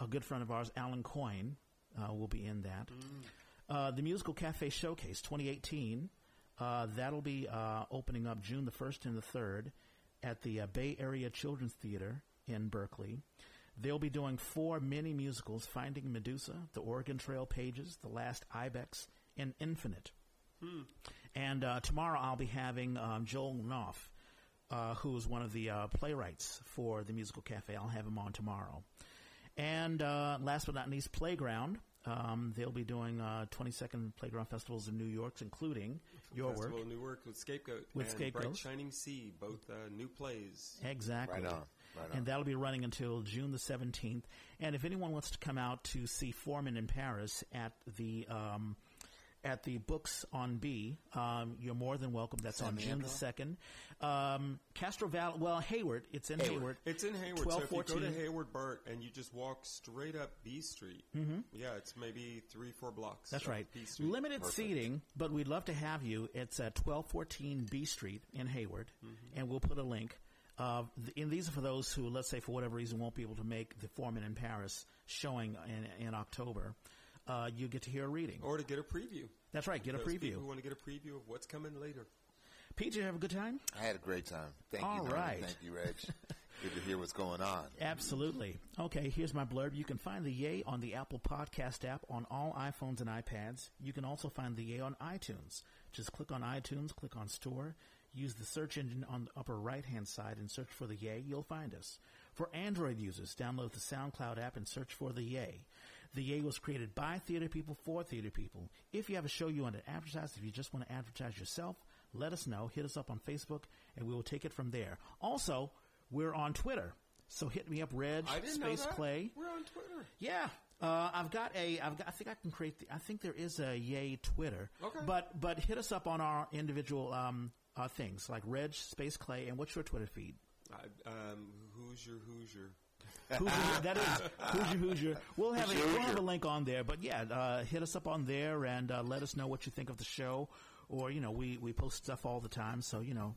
A good friend of ours, Alan Coyne, uh, will be in that. Mm. Uh, the Musical Cafe Showcase twenty eighteen, uh, that'll be uh, opening up June the first and the third at the uh, Bay Area Children's Theater in Berkeley. They'll be doing four mini musicals, Finding Medusa, The Oregon Trail Pages, The Last Ibex, and Infinite. Hmm. And uh, tomorrow I'll be having um, Joel Knopf, uh, who is one of the uh, playwrights for the Musical Cafe. I'll have him on tomorrow. And uh, last but not least, Playground. Um, they'll be doing uh, twenty-second Playground Festivals in New York, including your Festival work. Festival in New York with Scapegoat with and Scapegoat. Bright Shining Sea, both uh, new plays. Exactly. Right on. Right on. And that'll be running until June the seventeenth. And if anyone wants to come out to see Four Men in Paris at the um, at the Books on B, um, you're more than welcome. That's San on Andrew. June the second. Um, Castro Valley, well, Hayward. It's in Hayward. Hayward. It's in Hayward. twelve, so if fourteen. You go to Hayward Burt and you just walk straight up B Street, mm-hmm. yeah, it's maybe three, four blocks. That's right. B Street. Limited Perfect. Seating, but we'd love to have you. It's at twelve fourteen B Street in Hayward, mm-hmm. and we'll put a link. Uh, and these are for those who, let's say, for whatever reason, won't be able to make the Four Men in Paris showing in, in October. Uh, you get to hear a reading. Or to get a preview. That's right, get Those a preview. People who want to get a preview of what's coming later. Pete, did you have a good time? I had a great time. Thank All you. All right. Thank you, Reg. Good to hear what's going on. Absolutely. Okay, here's my blurb. You can find the Yay on the Apple Podcast app on all iPhones and iPads. You can also find the Yay on iTunes. Just click on iTunes, click on Store, use the search engine on the upper right-hand side and search for the Yay. You'll find us. For Android users, download the SoundCloud app and search for the Yay. The Yay was created by theater people for theater people. If you have a show you want to advertise, if you just want to advertise yourself, let us know. Hit us up on Facebook, and we will take it from there. Also, we're on Twitter, so hit me up, Reg. I didn't space know that. Play. We're on Twitter. Yeah, uh, I've got a. I've got. I think I can create. The, I think there is a Yay Twitter. Okay. But but hit us up on our individual um, uh, things like Reg Space Clay. And what's your Twitter feed? I, um, Hoosier Hoosier. Hoosier, that is Hoosier Hoosier. We'll have a we'll have a link on there. But yeah, uh, hit us up on there and uh, let us know what you think of the show. Or you know, we we post stuff all the time, so you know.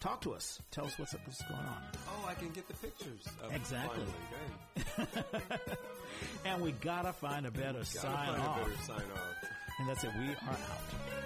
Talk to us. Tell us what's up, what's going on. Oh, I can get the pictures. Of exactly. And we gotta find a better sign off. Find a better sign off. And that's it. We are out.